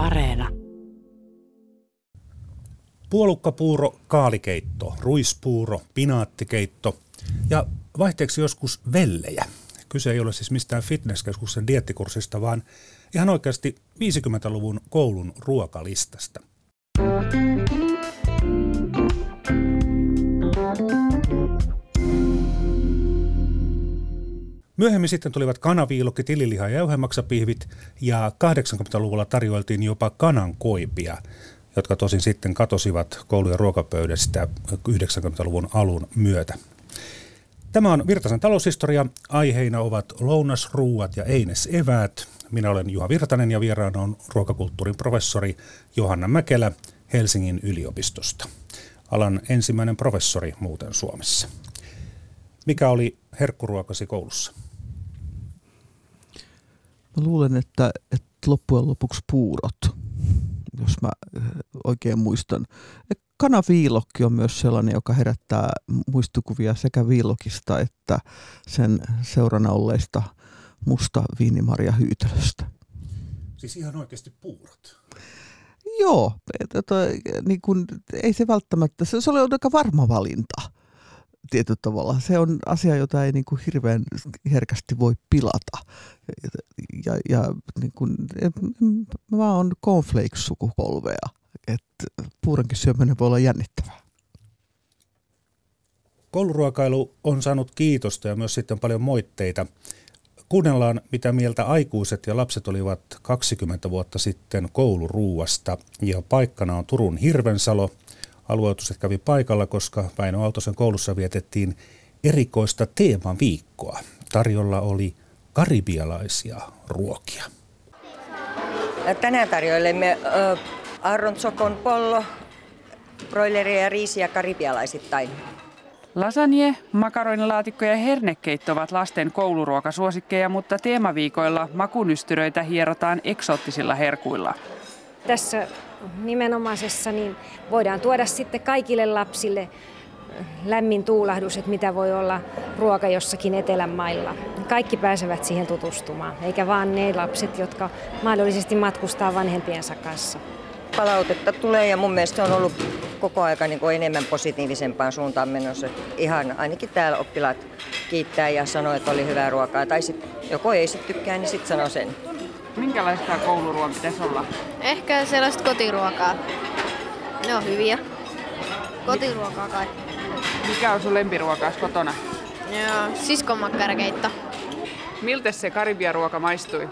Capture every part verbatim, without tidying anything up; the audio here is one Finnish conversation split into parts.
Areena. Puolukkapuuro, kaalikeitto, ruispuuro, pinaattikeitto ja vaihteeksi joskus vellejä. Kyse ei ole siis mistään fitnesskeskuksen dieettikurssista, vaan ihan oikeasti viisikymmentäluvun koulun ruokalistasta. Myöhemmin sitten tulivat kanaviilokki, tililiha ja jauhemaksapihvit ja kahdeksankymmentäluvulla tarjoiltiin jopa kanankoipia, jotka tosin sitten katosivat koulujen ruokapöydästä yhdeksänkymmentäluvun alun myötä. Tämä on Virtasen taloushistoria. Aiheina ovat lounasruuat ja eineseväät. Minä olen Juha Virtanen ja vieraana on ruokakulttuurin professori Johanna Mäkelä Helsingin yliopistosta. Alan ensimmäinen professori muuten Suomessa. Mikä oli herkkuruokasi koulussa? Mä luulen, että, että loppujen lopuksi puurot, jos mä oikein muistan. Kanaviilokki on myös sellainen, joka herättää muistikuvia sekä viilokista että sen seurana olleista musta viinimarjahyytelöstä. Siis ihan oikeasti puurot? Joo, että, niin kun, ei se välttämättä, se, se oli aika varma valinta. Tietyllä tavalla. Se on asia, jota ei niin kuin hirveän herkästi voi pilata. Ja, ja niin kuin, mä oon cornflakes-sukupolvea, että puurankin syöminen voi olla jännittävää. Kouluruokailu on saanut kiitosta ja myös sitten paljon moitteita. Kuunnellaan, mitä mieltä aikuiset ja lapset olivat kaksikymmentä vuotta sitten kouluruuasta. Ja paikkana on Turun Hirvensalo. Alueutuset kävi paikalla, koska Väinö Aaltosen koulussa vietettiin erikoista teemaviikkoa. Tarjolla oli karibialaisia ruokia. Tänään tarjoilemme arrontsokon pollo, broileria ja riisiä karibialaisittain. Lasagne, makaronilaatikko ja hernekeitto ovat lasten kouluruokasuosikkeja, mutta teemaviikoilla makunystyröitä hierotaan eksoottisilla herkuilla. Tässä nimenomaisessa niin voidaan tuoda sitten kaikille lapsille lämmin tuulahdus, että mitä voi olla ruoka jossakin etelämailla. Kaikki pääsevät siihen tutustumaan, eikä vaan ne lapset, jotka mahdollisesti matkustaa vanhempiensa kanssa. Palautetta tulee ja mun mielestä on ollut koko aika niin kuin enemmän positiivisempaan suuntaan menossa. Ihan ainakin täällä oppilaat kiittää ja sanoo, että oli hyvää ruokaa. Tai sitten joko ei sitten tykkää, niin sitten sanoo sen. Minkälaista kouluruoan pitäisi olla? Ehkä sellaista kotiruokaa. Ne on hyviä. Kotiruokaa kai. Mikä on sun lempiruokaas kotona? Joo, siskonmakkarakeitto. Miltä se karibiaruoka maistui?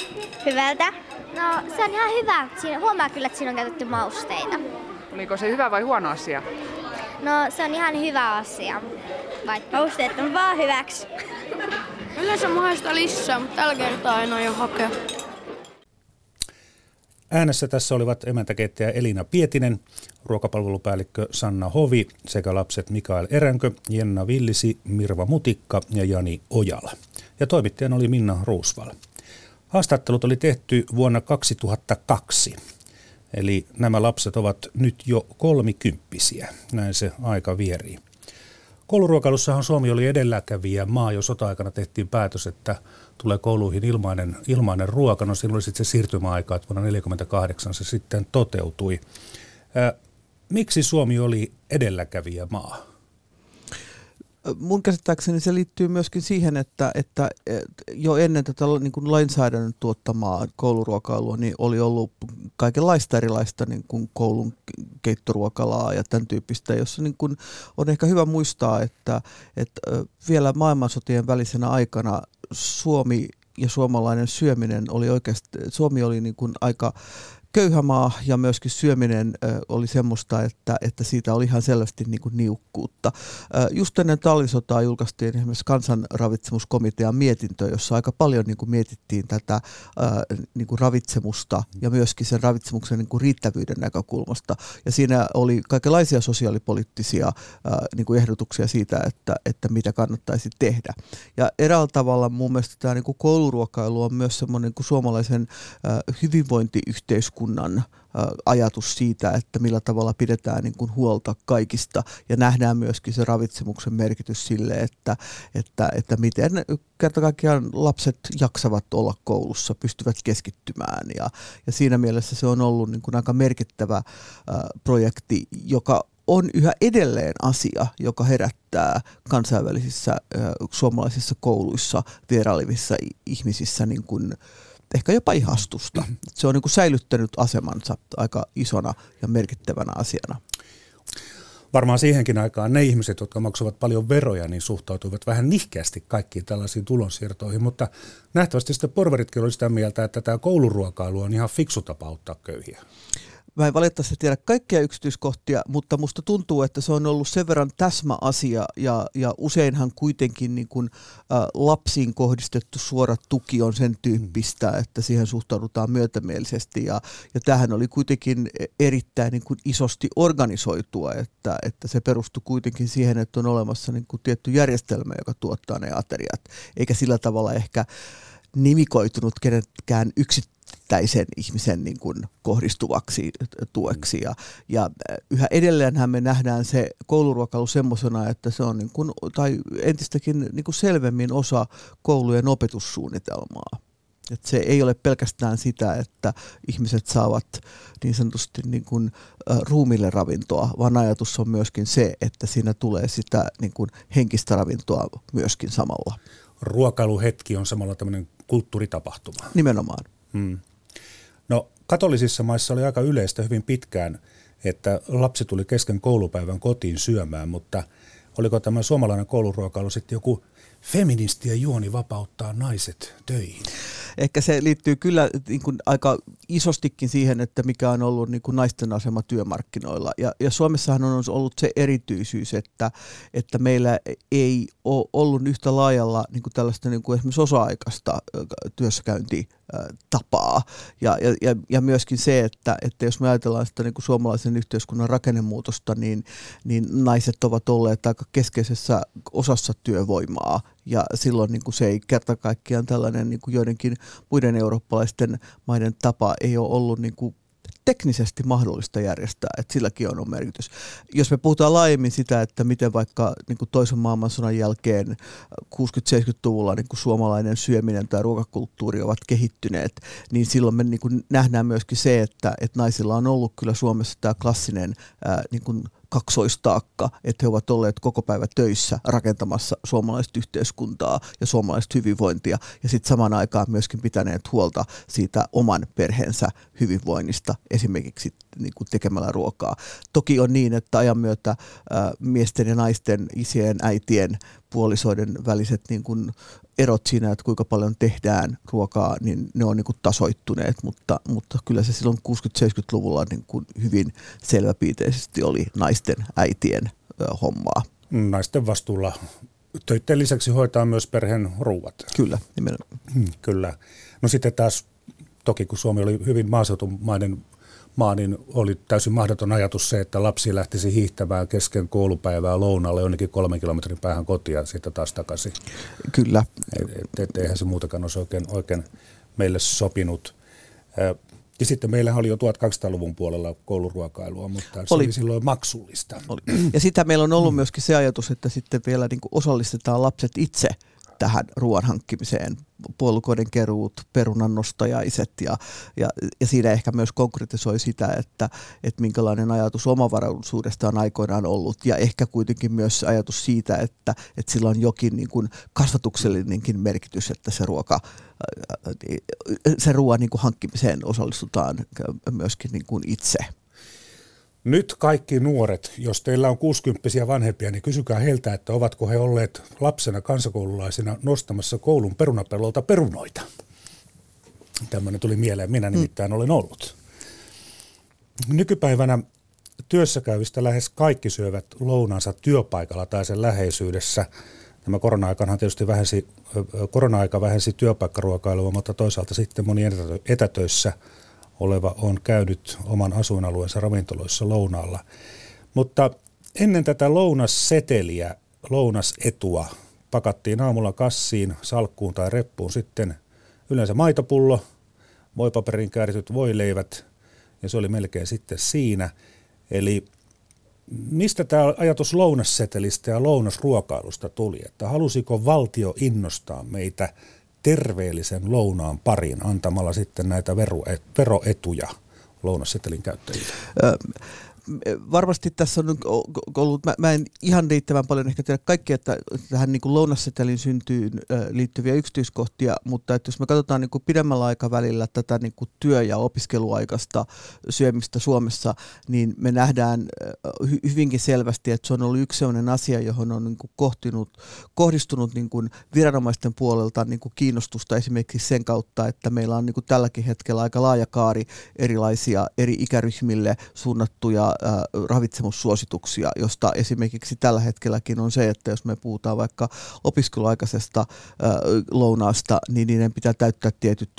Hyvältä. No, se on ihan hyvä. Siinä huomaa kyllä, että siinä on käytetty mausteita. Oliko se hyvä vai huono asia? No, se on ihan hyvä asia. Vaikka mausteet on vaan hyväksi. Yleensä mahdollista lisää, mutta tällä kertaa en aio hakea. Äänessä tässä olivat emäntäkeittäjä Elina Pietinen, ruokapalvelupäällikkö Sanna Hovi sekä lapset Mikael Eränkö, Jenna Villisi, Mirva Mutikka ja Jani Ojala. Ja toimittajana oli Minna Ruusvall. Haastattelut oli tehty vuonna kaksituhattakaksi, eli nämä lapset ovat nyt jo kolmikymppisiä, näin se aika vierii. Kouluruokailussahan Suomi oli edelläkävijä maa, jo sota-aikana tehtiin päätös, että tulee kouluihin ilmainen, ilmainen ruoka. No siinä oli sitten se siirtymäaika, että vuonna tuhatyhdeksänsataaneljäkymmentäkahdeksan se sitten toteutui. Ää, miksi Suomi oli edelläkävijä maa? Mun käsittääkseni se liittyy myöskin siihen, että, että jo ennen tätä niin kuin lainsäädännön tuottamaa kouluruokailua niin oli ollut kaikenlaista erilaista niin kuin koulun keittoruokalaa ja tämän tyyppistä, jossa niin kuin on ehkä hyvä muistaa, että, että vielä maailmansotien välisenä aikana Suomi ja suomalainen syöminen oli oikeasti, Suomi oli niin kuin aika köyhä maa ja myöskin syöminen oli semmoista, että, että siitä oli ihan selvästi niin kuin niukkuutta. Just ennen talvisotaa julkaistiin esimerkiksi kansanravitsemuskomitean mietintö, jossa aika paljon niin kuin mietittiin tätä niin kuin ravitsemusta ja myöskin sen ravitsemuksen niin kuin riittävyyden näkökulmasta. Ja siinä oli kaikenlaisia sosiaalipoliittisia niin kuin ehdotuksia siitä, että, että mitä kannattaisi tehdä. Ja eräällä tavalla mun mielestä tämä niin kuin kouluruokailu on myös semmoinen niin kuin suomalaisen hyvinvointiyhteiskunnan yhteiskunnan ajatus siitä, että millä tavalla pidetään niin kuin huolta kaikista, ja nähdään myöskin se ravitsemuksen merkitys sille, että, että, että miten kerta kaikkiaan lapset jaksavat olla koulussa, pystyvät keskittymään, ja, ja siinä mielessä se on ollut niin kuin aika merkittävä äh, projekti, joka on yhä edelleen asia, joka herättää kansainvälisissä äh, suomalaisissa kouluissa vierailevissa ihmisissä niin kuin ehkä jopa ihastusta. Se on niin kuin säilyttänyt asemansa aika isona ja merkittävänä asiana. Varmaan siihenkin aikaan ne ihmiset, jotka maksavat paljon veroja, niin suhtautuivat vähän nihkeästi kaikkiin tällaisiin tulonsiirtoihin, mutta nähtävästi sitten porvaritkin oli sitä mieltä, että tämä kouluruokailu on ihan fiksu tapa auttaa köyhiä. Mä en valitettavasti tiedä kaikkia yksityiskohtia, mutta musta tuntuu, että se on ollut sen verran täsmäasia ja, ja useinhan kuitenkin niin kun, ä, lapsiin kohdistettu suora tuki on sen tyyppistä, että siihen suhtaudutaan myötämielisesti ja, ja tämähän oli kuitenkin erittäin niin kun isosti organisoitua, että, että se perustui kuitenkin siihen, että on olemassa niin kun tietty järjestelmä, joka tuottaa ne ateriat, eikä sillä tavalla ehkä nimikoitunut kenenkään yksittäin täisen ihmisen niin kuin kohdistuvaksi tueksi. Ja, ja yhä edelleenhän me nähdään se kouluruokailu semmoisena, että se on niin kuin, tai entistäkin niin kuin selvemmin osa koulujen opetussuunnitelmaa. Et se ei ole pelkästään sitä, että ihmiset saavat niin sanotusti niin kuin ruumille ravintoa, vaan ajatus on myöskin se, että siinä tulee sitä niin kuin henkistä ravintoa myöskin samalla. Ruokailuhetki on samalla tämmöinen kulttuuritapahtuma. Nimenomaan. Hmm. No, katolisissa maissa oli aika yleistä hyvin pitkään, että lapsi tuli kesken koulupäivän kotiin syömään, mutta oliko tämä suomalainen kouluruokailu sitten joku feministien juoni vapauttaa naiset töihin? Ehkä se liittyy kyllä niin kuin aika isostikin siihen, että mikä on ollut niin kuin naisten asema työmarkkinoilla. Ja, ja Suomessahan on ollut se erityisyys, että, että meillä ei ole ollut yhtä laajalla niin kuin tällaista niin kuin esimerkiksi osa-aikaista työssäkäyntitapaa. Ja, ja, ja myöskin se, että, että jos me ajatellaan sitä niin kuin suomalaisen yhteiskunnan rakennemuutosta, niin, niin naiset ovat olleet aika keskeisessä osassa työvoimaa. Ja silloin niin kuin se ei kerta kaikkiaan tällainen niin kuin joidenkin muiden eurooppalaisten maiden tapa ei ole ollut niin kuin teknisesti mahdollista järjestää, että silläkin on merkitys. Jos me puhutaan laajemmin sitä, että miten vaikka niin kuin toisen maailmansodan jälkeen kuusikymmentä-seitsemänkymmentäluvulla niin kuin suomalainen syöminen tai ruokakulttuuri ovat kehittyneet, niin silloin me niin kuin nähdään myöskin se, että, että naisilla on ollut kyllä Suomessa tämä klassinen ää, niin kuin kaksoistaakka, että he ovat olleet koko päivä töissä rakentamassa suomalaista yhteiskuntaa ja suomalaista hyvinvointia ja sitten samaan aikaan myöskin pitäneet huolta siitä oman perheensä hyvinvoinnista esimerkiksi niin kuin tekemällä ruokaa. Toki on niin, että ajan myötä ää, miesten ja naisten, isien, äitien, puolisoiden väliset niin kuin erot siinä, että kuinka paljon tehdään ruokaa, niin ne on niin kuin tasoittuneet, mutta, mutta kyllä se silloin kuusikymmentä-seitsemänkymmentäluvulla niin kuin hyvin selväpiirteisesti oli naisten äitien ö, hommaa. Naisten vastuulla töiden lisäksi hoitaa myös perheen ruuat. Kyllä, nimenomaan. Kyllä. No sitten taas, toki kun Suomi oli hyvin maaseutumainen maa, niin oli täysin mahdoton ajatus se, että lapsi lähtisi hiihtämään kesken koulupäivää lounalle jonnekin kolmen kilometrin päähän kotia ja sitten taas takaisin. Kyllä. Et, et, eihän se muutakaan olisi oikein, oikein meille sopinut. Ja sitten meillähän oli jo tuhatkahdeksansataaluvun puolella kouluruokailua, mutta se oli, oli silloin maksullista. Oli. Ja sitä meillä on ollut myöskin se ajatus, että sitten vielä niin kuin osallistetaan lapset itse tähän ruoan hankkimiseen, puolukoiden keruut, perunan nostajaiset ja, ja, ja siinä ehkä myös konkretisoi sitä, että, että minkälainen ajatus omavaraisuudesta on aikoinaan ollut ja ehkä kuitenkin myös ajatus siitä, että, että sillä on jokin niin kuin kasvatuksellinenkin merkitys, että se ruoka, se ruoan niin kuin hankkimiseen osallistutaan myöskin niin kuin itse. Nyt kaikki nuoret, jos teillä on kuusikymppisiä vanhempia, niin kysykää heiltä, että ovatko he olleet lapsena kansakoululaisina nostamassa koulun perunapellolta perunoita. Tämmöinen tuli mieleen, minä nimittäin olen ollut. Nykypäivänä työssäkäyvistä lähes kaikki syövät lounaansa työpaikalla tai sen läheisyydessä. Tämä korona-aikahan tietysti vähensi, korona-aika vähensi työpaikkaruokailua, mutta toisaalta sitten moni etätöissä oleva on käynyt oman asuinalueensa ravintoloissa lounaalla. Mutta ennen tätä lounasseteliä, lounasetua, pakattiin aamulla kassiin, salkkuun tai reppuun sitten yleensä maitopullo, voipaperin käärityt voileivät, ja se oli melkein sitten siinä. Eli mistä tämä ajatus lounassetelistä ja lounasruokailusta tuli? Että halusiko valtio innostaa meitä terveellisen lounaan pariin antamalla sitten näitä veroetuja lounassetelin käyttäjille? Varmasti tässä on ollut, mä en ihan riittävän paljon ehkä tiedä kaikkea, että tähän niin kuin lounassetelin syntyyn liittyviä yksityiskohtia, mutta että jos me katsotaan niin kuin pidemmällä aikavälillä tätä niin kuin työ- ja opiskeluaikaista syömistä Suomessa, niin me nähdään hyvinkin selvästi, että se on ollut yksi sellainen asia, johon on niin kuin kohtinut, kohdistunut niin kuin viranomaisten puolelta niin kuin kiinnostusta esimerkiksi sen kautta, että meillä on niin kuin tälläkin hetkellä aika laaja kaari erilaisia eri ikäryhmille suunnattuja ravitsemussuosituksia, josta esimerkiksi tällä hetkelläkin on se, että jos me puhutaan vaikka opiskeluaikaisesta lounaasta, niin niiden pitää täyttää tietyt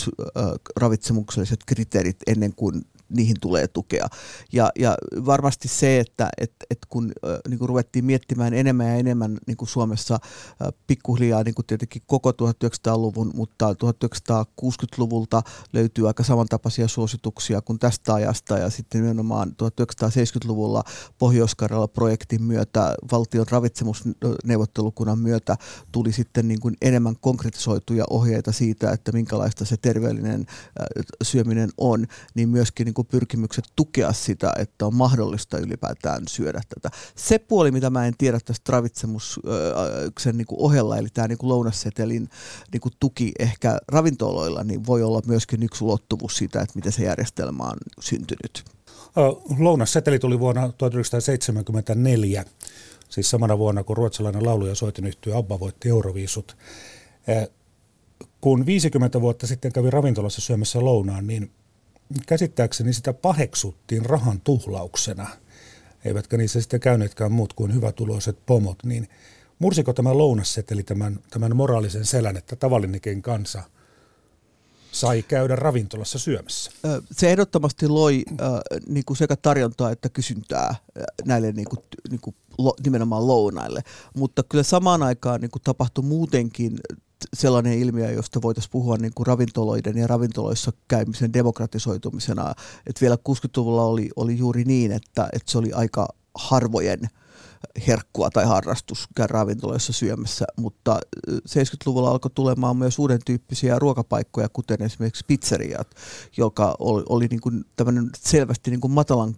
ravitsemukselliset kriteerit ennen kuin niihin tulee tukea. Ja, ja varmasti se, että et, et kun äh, niinku ruvettiin miettimään enemmän ja enemmän niinku Suomessa äh, pikkuhiljaa niinku tietenkin koko tuhatyhdeksänsataaluvun, mutta tuhatyhdeksänsataakuusikymmentäluvulta löytyy aika samantapaisia suosituksia kuin tästä ajasta. Ja sitten nimenomaan tuhatyhdeksänsataaseitsemänkymmentäluvulla Pohjois-Karjala-projektin myötä, valtion ravitsemusneuvottelukunnan myötä tuli sitten niinku enemmän konkretisoituja ohjeita siitä, että minkälaista se terveellinen äh, syöminen on, niin myöskin niinku pyrkimykset tukea sitä, että on mahdollista ylipäätään syödä tätä. Se puoli, mitä mä en tiedä tästä ravitsemuksen niin kuin ohella, eli tämä niin kuin lounassetelin niin kuin tuki ehkä ravintoloilla, niin voi olla myöskin yksi ulottuvuus siitä, että miten se järjestelmä on syntynyt. Lounasseteli tuli vuonna tuhatyhdeksänsataaseitsemänkymmentäneljä, siis samana vuonna, kun ruotsalainen laulu- ja soitinyhtiö ABBA voitti Euroviisut. Kun viisikymmentä vuotta sitten kävi ravintolassa syömässä lounaan, niin käsittääkseni sitä paheksuttiin rahan tuhlauksena, eivätkä niissä sitten käyneetkään muut kuin hyvätuloiset pomot, niin mursiko tämä lounasseteli tämän, tämän moraalisen selän, että tavallinenkin kansa sai käydä ravintolassa syömässä? Se ehdottomasti loi äh, niinku sekä tarjontaa että kysyntää näille niinku, niinku, nimenomaan lounaille, mutta kyllä samaan aikaan niinku tapahtui muutenkin sellainen ilmiö, josta voitaisiin puhua niin kuin ravintoloiden ja ravintoloissa käymisen demokratisoitumisena. Et vielä kuusikymmentäluvulla oli, oli juuri niin, että, että se oli aika harvojen herkkua tai harrastus ravintoloissa syömässä, mutta seitsemänkymmentäluvulla alkoi tulemaan myös uuden tyyppisiä ruokapaikkoja, kuten esimerkiksi pizzeriat, joka oli, oli niin kuin tämmöinen selvästi niin kuin matalan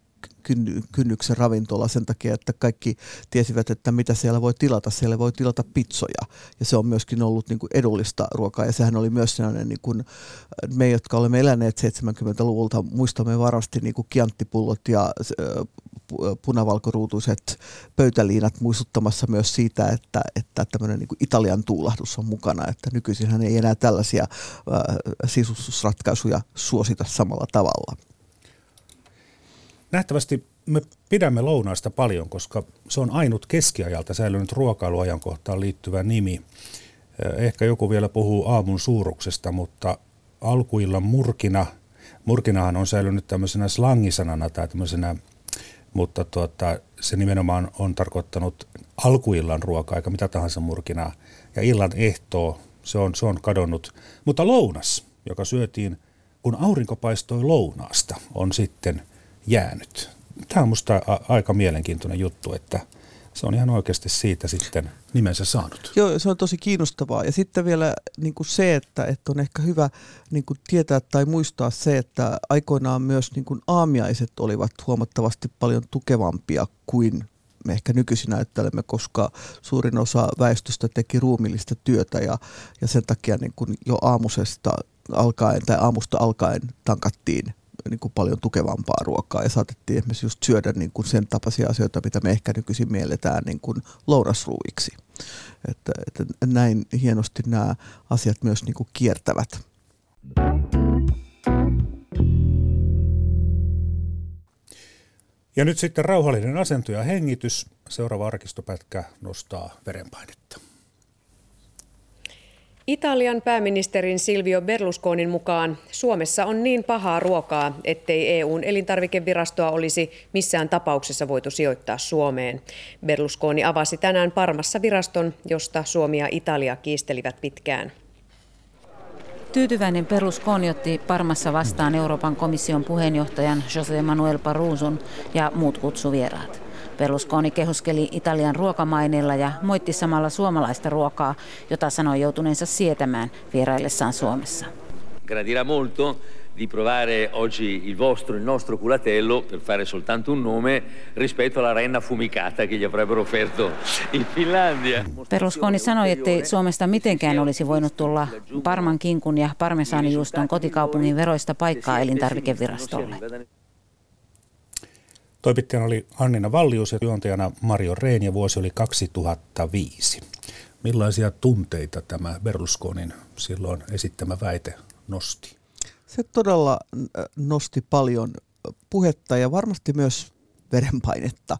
kynnyksen ravintola sen takia, että kaikki tiesivät, että mitä siellä voi tilata. Siellä voi tilata pizzoja, ja se on myöskin ollut niin kuin edullista ruokaa, ja sehän oli myös sellainen, niin kuin me, jotka olemme eläneet seitsemänkymmentäluvulta, muistamme varmasti niin kuin kianttipullot ja punavalkoruutuiset pöytäliinat muistuttamassa myös siitä, että, että tämmöinen niin kuin Italian tuulahdus on mukana, että nykyisinhän ei enää tällaisia äh, sisustusratkaisuja suosita samalla tavalla. Nähtävästi me pidämme lounaasta paljon, koska se on ainut keskiajalta säilynyt ruokailuajankohtaan liittyvä nimi. Ehkä joku vielä puhuu aamun suuruksesta, mutta alkuillan murkina, murkinahan on säilynyt tämmöisenä slangisanana tai tämmöisenä, mutta tuota, se nimenomaan on tarkoittanut alkuillan ruokaa eikä mitä tahansa murkinaa. Ja illan ehtoo, se on, se on kadonnut. Mutta lounas, joka syötiin, kun aurinko paistoi lounaasta, on sitten jäänyt. Tämä on musta aika mielenkiintoinen juttu, että se on ihan oikeasti siitä sitten nimensä saanut. Joo, se on tosi kiinnostavaa. Ja sitten vielä niin kuin se, että, että on ehkä hyvä niin kuin tietää tai muistaa se, että aikoinaan myös niin kuin aamiaiset olivat huomattavasti paljon tukevampia kuin me ehkä nykyisin ajattelemme, koska suurin osa väestöstä teki ruumiillista työtä ja, ja sen takia niin kuin jo aamusesta alkaen tai aamusta alkaen tankattiin niin kuin paljon tukevampaa ruokaa ja saatettiin esimerkiksi just syödä niin kuin sen tapaisia asioita, mitä me ehkä nykyisin mielletään niin kuin lounasruuiksi. Että, että näin hienosti nämä asiat myös niin kuin kiertävät. Ja nyt sitten rauhallinen asento ja hengitys. Seuraava arkistopätkä nostaa verenpainetta. Italian pääministerin Silvio Berlusconin mukaan Suomessa on niin pahaa ruokaa, ettei E U:n elintarvikevirastoa olisi missään tapauksessa voitu sijoittaa Suomeen. Berlusconi avasi tänään Parmassa viraston, josta Suomi ja Italia kiistelivät pitkään. Tyytyväinen Berlusconi otti Parmassa vastaan Euroopan komission puheenjohtajan José Manuel Barroson ja muut kutsuvieraat. Berlusconi kehuskeli Italian ruokamaineella ja moitti samalla suomalaista ruokaa, jota sanoi joutuneensa sietämään vieraillessaan Suomessa. Gradirà molto di provare oggi il vostro, il nostro culatello, per fare soltanto un nome, rispetto alla renna fumicata che gli avrebbero offerto in Finlandia. Berlusconi sanoi, ettei Suomesta mitenkään olisi voinut tulla Parman kinkun ja parmesaanijuuston kotikaupungin veroista paikkaa elintarvikevirastolle. Toimittajana oli Annina Vallius ja juontajana Marjo Rehn ja vuosi oli kaksituhattaviisi. Millaisia tunteita tämä Berlusconin silloin esittämä väite nosti? Se todella nosti paljon puhetta ja varmasti myös verenpainetta.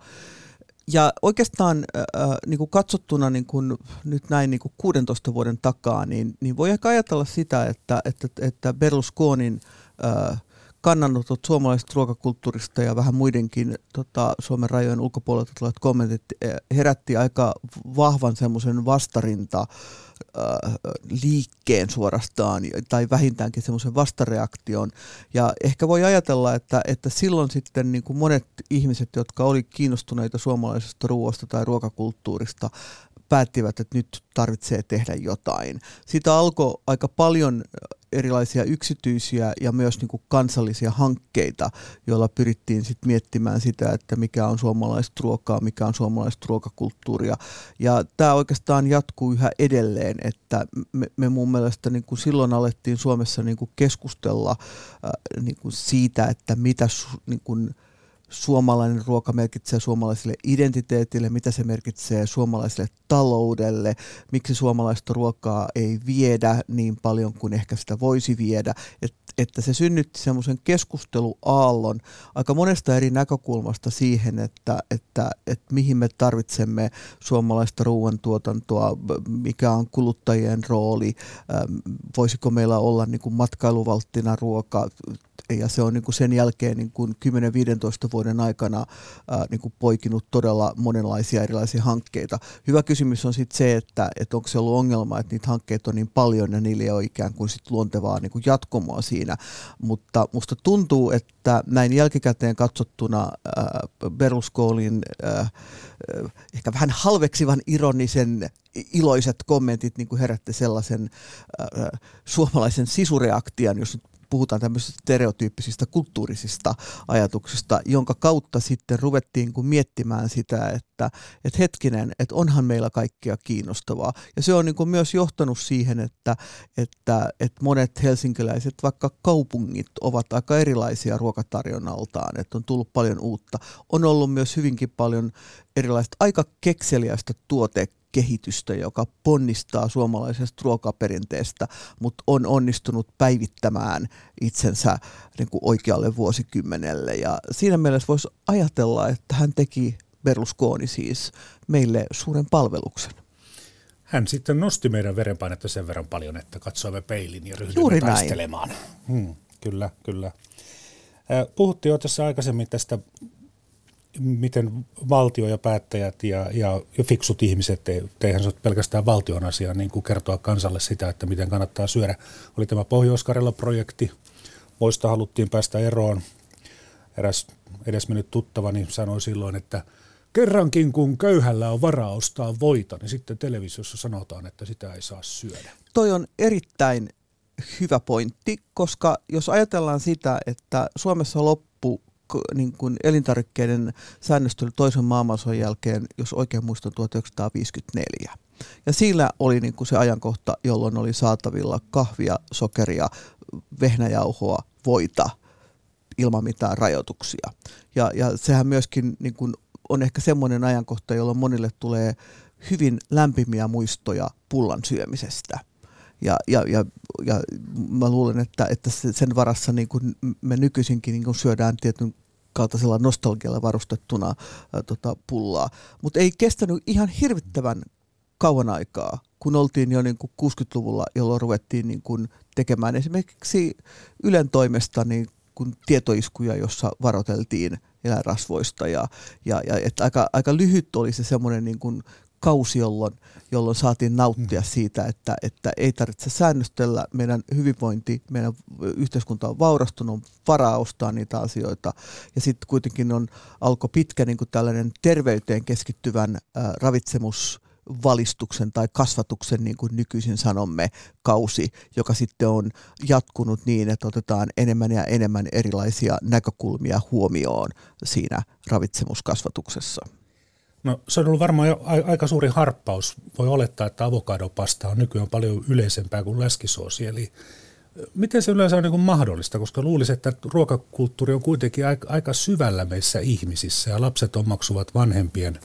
Ja oikeastaan äh, niin kuin katsottuna niin kuin nyt näin niin kuin kuudentoista vuoden takaa, niin, niin voi ehkä ajatella sitä, että, että, että Berlusconin äh, kannanotot suomalaisesta ruokakulttuurista ja vähän muidenkin tota, Suomen rajojen ulkopuolelta tulevat kommentit herätti aika vahvan semmoisen vastarinta äh, liikkeen suorastaan tai vähintäänkin semmoisen vastareaktion. Ja ehkä voi ajatella, että, että silloin sitten niin kuin monet ihmiset, jotka oli kiinnostuneita suomalaisesta ruoasta tai ruokakulttuurista, päättivät, että nyt tarvitsee tehdä jotain. Siitä alkoi aika paljon erilaisia yksityisiä ja myös niin kuin kansallisia hankkeita, joilla pyrittiin sit miettimään sitä, että mikä on suomalaista ruokaa, mikä on suomalaista ruokakulttuuria. Ja tämä oikeastaan jatkuu yhä edelleen, että me, me mun mielestä niin kuin silloin alettiin Suomessa niin kuin keskustella äh, niin kuin siitä, että mitä su, niin kuin suomalainen ruoka merkitsee suomalaiselle identiteetille, mitä se merkitsee suomalaiselle taloudelle, miksi suomalaista ruokaa ei viedä niin paljon kuin ehkä sitä voisi viedä. Et, että se synnytti semmoisen keskusteluaallon aika monesta eri näkökulmasta siihen, että, että, että mihin me tarvitsemme suomalaista ruoantuotantoa, mikä on kuluttajien rooli, voisiko meillä olla niin kuin matkailuvalttina ruoka. Ja se on niin kuin sen jälkeen niin kuin kymmenen viisitoista vuoden aikana ää, niin kuin poikinut todella monenlaisia erilaisia hankkeita. Hyvä kysymys on sitten se, että, että onko se ollut ongelma, että niitä hankkeita on niin paljon ja niillä ei ole ikään kuin sit luontevaa niin kuin jatkumoa siinä. Mutta musta tuntuu, että näin jälkikäteen katsottuna ää, Berlusconin ää, ehkä vähän halveksivan ironisen iloiset kommentit niin kuin herätti sellaisen ää, suomalaisen sisureaktion, jos nyt puhutaan tämmöisistä stereotyyppisistä kulttuurisista ajatuksista, jonka kautta sitten ruvettiin kun miettimään sitä, että, että hetkinen, että onhan meillä kaikkea kiinnostavaa. Ja se on niin kuin myös johtanut siihen, että, että, että monet helsinkiläiset, vaikka kaupungit, ovat aika erilaisia ruokatarjonnaltaan, että on tullut paljon uutta. On ollut myös hyvinkin paljon erilaista aika kekseliäistä tuotetta, kehitystä, joka ponnistaa suomalaisesta ruokaperinteestä, mutta on onnistunut päivittämään itsensä niin kuin oikealle vuosikymmenelle. Ja siinä mielessä voisi ajatella, että hän teki Berlusconi siis meille suuren palveluksen. Hän sitten nosti meidän verenpainetta sen verran paljon, että katsoimme peilin ja ryhdyimme taistelemaan. Hmm, kyllä, kyllä. Puhuttiin jo tässä aikaisemmin tästä, miten valtio ja päättäjät ja, ja, ja fiksut ihmiset, eihän se ole pelkästään valtion asia, niin kuin kertoa kansalle sitä, että miten kannattaa syödä. Oli tämä Pohjois-Karjala-projekti, moista haluttiin päästä eroon. Eräs edesmennyt tuttavani sanoi silloin, että kerrankin kun köyhällä on varaa ostaa voita, niin sitten televisiossa sanotaan, että sitä ei saa syödä. Toi on erittäin hyvä pointti, koska jos ajatellaan sitä, että Suomessa loppuu niin kuin elintarvikkeiden säännöstely toisen maailmansodan jälkeen, jos oikein muistan, tuhatyhdeksänsataaviisikymmentäneljä. Ja sillä oli niin kuin se ajankohta, jolloin oli saatavilla kahvia, sokeria, vehnäjauhoa, voita ilman mitään rajoituksia. Ja, ja sehän myöskin niin kuin on ehkä semmoinen ajankohta, jolloin monille tulee hyvin lämpimiä muistoja pullan syömisestä. Ja, ja, ja, ja mä luulen, että, että sen varassa niin kuin me nykyisinkin niin kuin syödään tietyn kaltaisella nostalgialla varustettuna ää, tota, pullaa. Mutta ei kestänyt ihan hirvittävän kauan aikaa, kun oltiin jo niin kuin kuusikymmentäluvulla, jolloin ruvettiin niin kuin tekemään esimerkiksi Ylen toimesta niin kuin tietoiskuja, jossa varoiteltiin eläinrasvoista. Ja, ja, ja, että aika, aika lyhyt oli se semmoinen niin kuin kausi, jolloin, jolloin saatiin nauttia siitä, että, että ei tarvitse säännöstellä meidän hyvinvointi, meidän yhteiskunta on vaurastunut, on varaa ostaa niitä asioita. Ja sitten kuitenkin on, alkoi pitkä niin kuin tällainen terveyteen keskittyvän ää, ravitsemus valistuksen tai kasvatuksen, niin kuin nykyisin sanomme, kausi, joka sitten on jatkunut niin, että otetaan enemmän ja enemmän erilaisia näkökulmia huomioon siinä ravitsemuskasvatuksessa. No, se on ollut varmaan jo aika suuri harppaus. Voi olettaa, että avokadopasta on nykyään paljon yleisempää kuin läskisoosi. Eli miten se yleensä on niin kuin mahdollista, koska luulisin, että ruokakulttuuri on kuitenkin aika syvällä meissä ihmisissä ja lapset omaksuvat vanhempien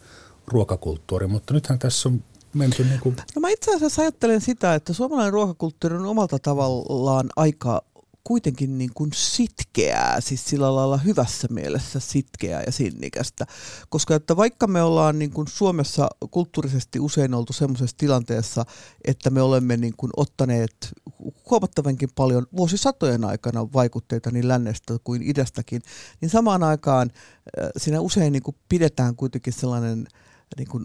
ruokakulttuuri, mutta nythän tässä on menty niin kuin... No mä itse asiassa ajattelen sitä, että suomalainen ruokakulttuuri on omalta tavallaan aika kuitenkin niin kuin sitkeää, siis sillä lailla hyvässä mielessä sitkeää ja sinnikästä, koska että vaikka me ollaan niin kuin Suomessa kulttuurisesti usein oltu semmoisessa tilanteessa, että me olemme niin kuin ottaneet huomattavankin paljon vuosisatojen aikana vaikutteita niin lännestä kuin idästäkin, niin samaan aikaan siinä usein niin kuin pidetään kuitenkin sellainen niin kuin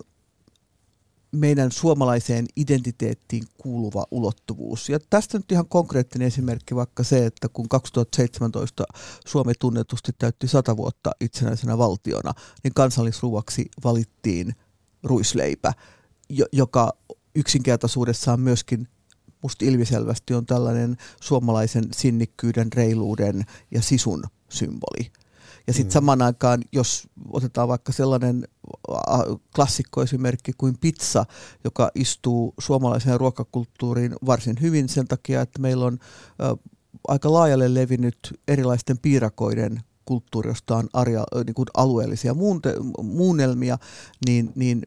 meidän suomalaiseen identiteettiin kuuluva ulottuvuus. Ja tästä nyt ihan konkreettinen esimerkki vaikka se, että kun kaksituhattaseitsemäntoista Suomi tunnetusti täytti sata vuotta itsenäisenä valtiona, niin kansallisruuaksi valittiin ruisleipä, joka yksinkertaisuudessaan myöskin musta ilmiselvästi on tällainen suomalaisen sinnikkyyden, reiluuden ja sisun symboli. Ja sitten samaan aikaan, jos otetaan vaikka sellainen klassikkoesimerkki kuin pizza, joka istuu suomalaiseen ruokakulttuuriin varsin hyvin sen takia, että meillä on ä, aika laajalle levinnyt erilaisten piirakoiden kulttuuriostaan arja, niin kuin alueellisia muunte, muunnelmia, niin, niin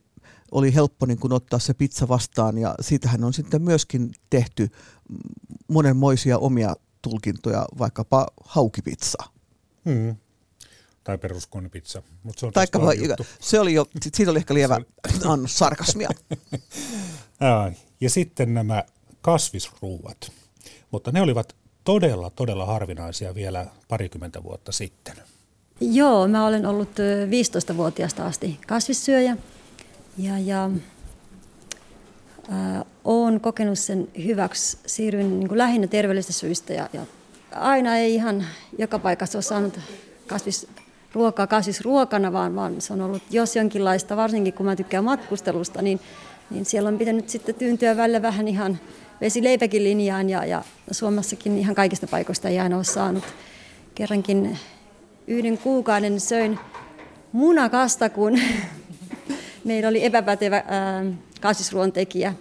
oli helppo niin kuin ottaa se pizza vastaan. Ja siitähän on sitten myöskin tehty monenmoisia omia tulkintoja, vaikkapa haukipizza. Mm. Tai peruskonepizza, mutta se on taikka taas juttu. Se oli jo, siitä oli ehkä lievä annos sarkasmia. Ja sitten nämä kasvisruuat, mutta ne olivat todella, todella harvinaisia vielä parikymmentä vuotta sitten. Joo, mä olen ollut viisitoistavuotiaasta asti kasvissyöjä ja, ja äh, olen kokenut sen hyväksi. Siirryin niin kuin lähinnä terveellisistä syistä ja, ja aina ei ihan joka paikassa ole saanut kasvis ruokaa kasvisruokana, vaan, vaan se on ollut jos jonkinlaista, varsinkin kun mä tykkään matkustelusta, niin, niin siellä on pitänyt sitten tyyntyä välillä vähän ihan vesileipäkin linjaan, ja, ja Suomessakin ihan kaikista paikoista ei aina ole saanut. Kerrankin yhden kuukauden söin munakasta, kun meillä oli epäpätevä kasvisruoantekijä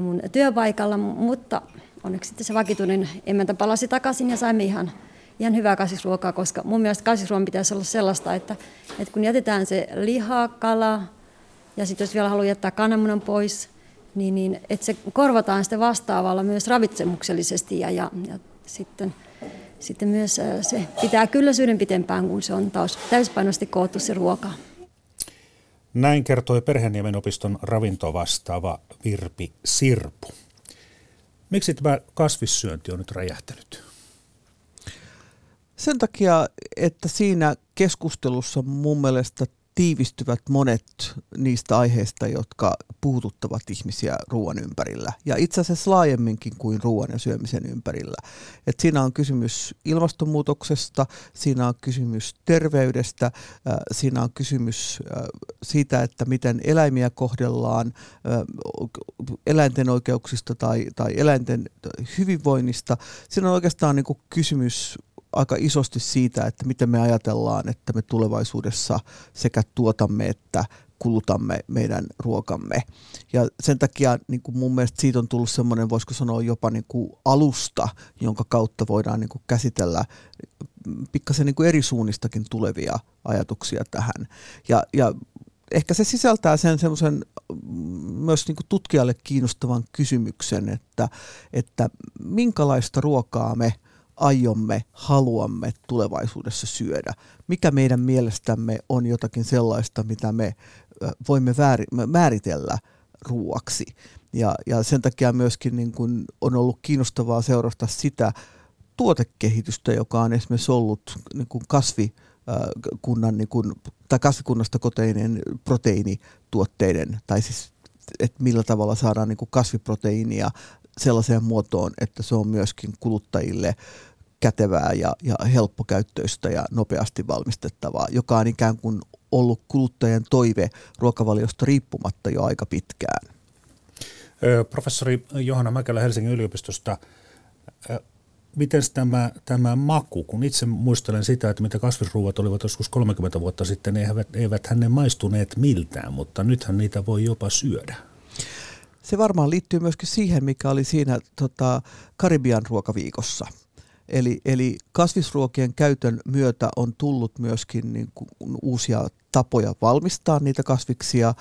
mun työpaikalla, mutta onneksi sitten se vakituinen emäntä palasi takaisin ja saimme ihan Ihan hyvää kasvisruokaa, koska mun mielestä kasvisruoan pitäisi olla sellaista, että, että kun jätetään se liha, kala ja sitten jos vielä haluaa jättää kananmunan pois, niin, niin että se korvataan sitä vastaavalla myös ravitsemuksellisesti ja, ja, ja sitten, sitten myös se pitää kylläisyyden pitempään, kun se on taas täyspainoisesti koottu se ruoka. Näin kertoi Perheenniemen opiston ravintovastaava Virpi Sirpu. Miksi tämä kasvissyönti on nyt räjähtänyt? Sen takia, että siinä keskustelussa mun mielestä tiivistyvät monet niistä aiheista, jotka puhututtavat ihmisiä ruoan ympärillä. Ja itse asiassa laajemminkin kuin ruoan ja syömisen ympärillä. Et siinä on kysymys ilmastonmuutoksesta, siinä on kysymys terveydestä, siinä on kysymys siitä, että miten eläimiä kohdellaan, eläinten oikeuksista tai, tai eläinten hyvinvoinnista. Siinä on oikeastaan niin kuin kysymys aika isosti siitä, että miten me ajatellaan, että me tulevaisuudessa sekä tuotamme että kulutamme meidän ruokamme. Ja sen takia niin kuin mun mielestä siitä on tullut semmoinen, voisiko sanoa jopa niin kuin alusta, jonka kautta voidaan niin kuin käsitellä pikkasen niin kuin eri suunnistakin tulevia ajatuksia tähän. Ja, ja ehkä se sisältää sen semmoisen myös niin kuin tutkijalle kiinnostavan kysymyksen, että, että minkälaista ruokaa me aiomme, haluamme tulevaisuudessa syödä. Mikä meidän mielestämme on jotakin sellaista, mitä me voimme määritellä ruuaksi. Ja, ja sen takia myöskin niin kun on ollut kiinnostavaa seurata sitä tuotekehitystä, joka on esimerkiksi ollut niin kun kasvi kunnan niin kuin, tai kasvikunnasta kotoinen proteiinituotteiden, tai siis että millä tavalla saadaan niin kuin kasviproteiinia sellaiseen muotoon, että se on myöskin kuluttajille kätevää ja, ja helppokäyttöistä ja nopeasti valmistettavaa, joka on ikään kuin ollut kuluttajien toive ruokavaliosta riippumatta jo aika pitkään. Professori Johanna Mäkelä Helsingin yliopistosta. Miten tämä, tämä maku, kun itse muistelen sitä, että mitä kasvisruuat olivat joskus kolmekymmentä vuotta sitten, ne eivät, eivät ne maistuneet miltään, mutta nythän niitä voi jopa syödä. Se varmaan liittyy myöskin siihen, mikä oli siinä tota, Karibian ruokaviikossa. Eli, eli kasvisruokien käytön myötä on tullut myöskin niin kuin uusia tapoja valmistaa niitä kasviksia,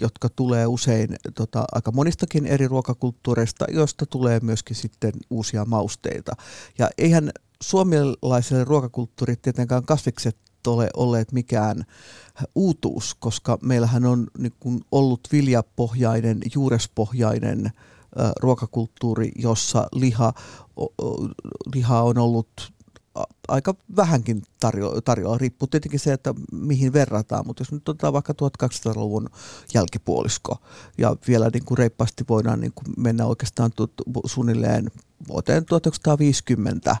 jotka tulee usein tota, aika monistakin eri ruokakulttuureista, joista tulee myöskin sitten uusia mausteita. Ja eihän suomalaiselle ruokakulttuurille tietenkään kasvikset ole olleet mikään uutuus, koska meillähän on niin kuin ollut viljapohjainen, juurespohjainen ruokakulttuuri, jossa liha, liha on ollut aika vähänkin tarjo- tarjolla. Riippuu tietenkin se, että mihin verrataan, mutta jos nyt otetaan vaikka tuhatkaksisataaluvun jälkipuolisko ja vielä niin kuin reippaasti voidaan niin kuin mennä oikeastaan tu- suunnilleen vuoteen tuhatyhdeksänsataaviisikymmentä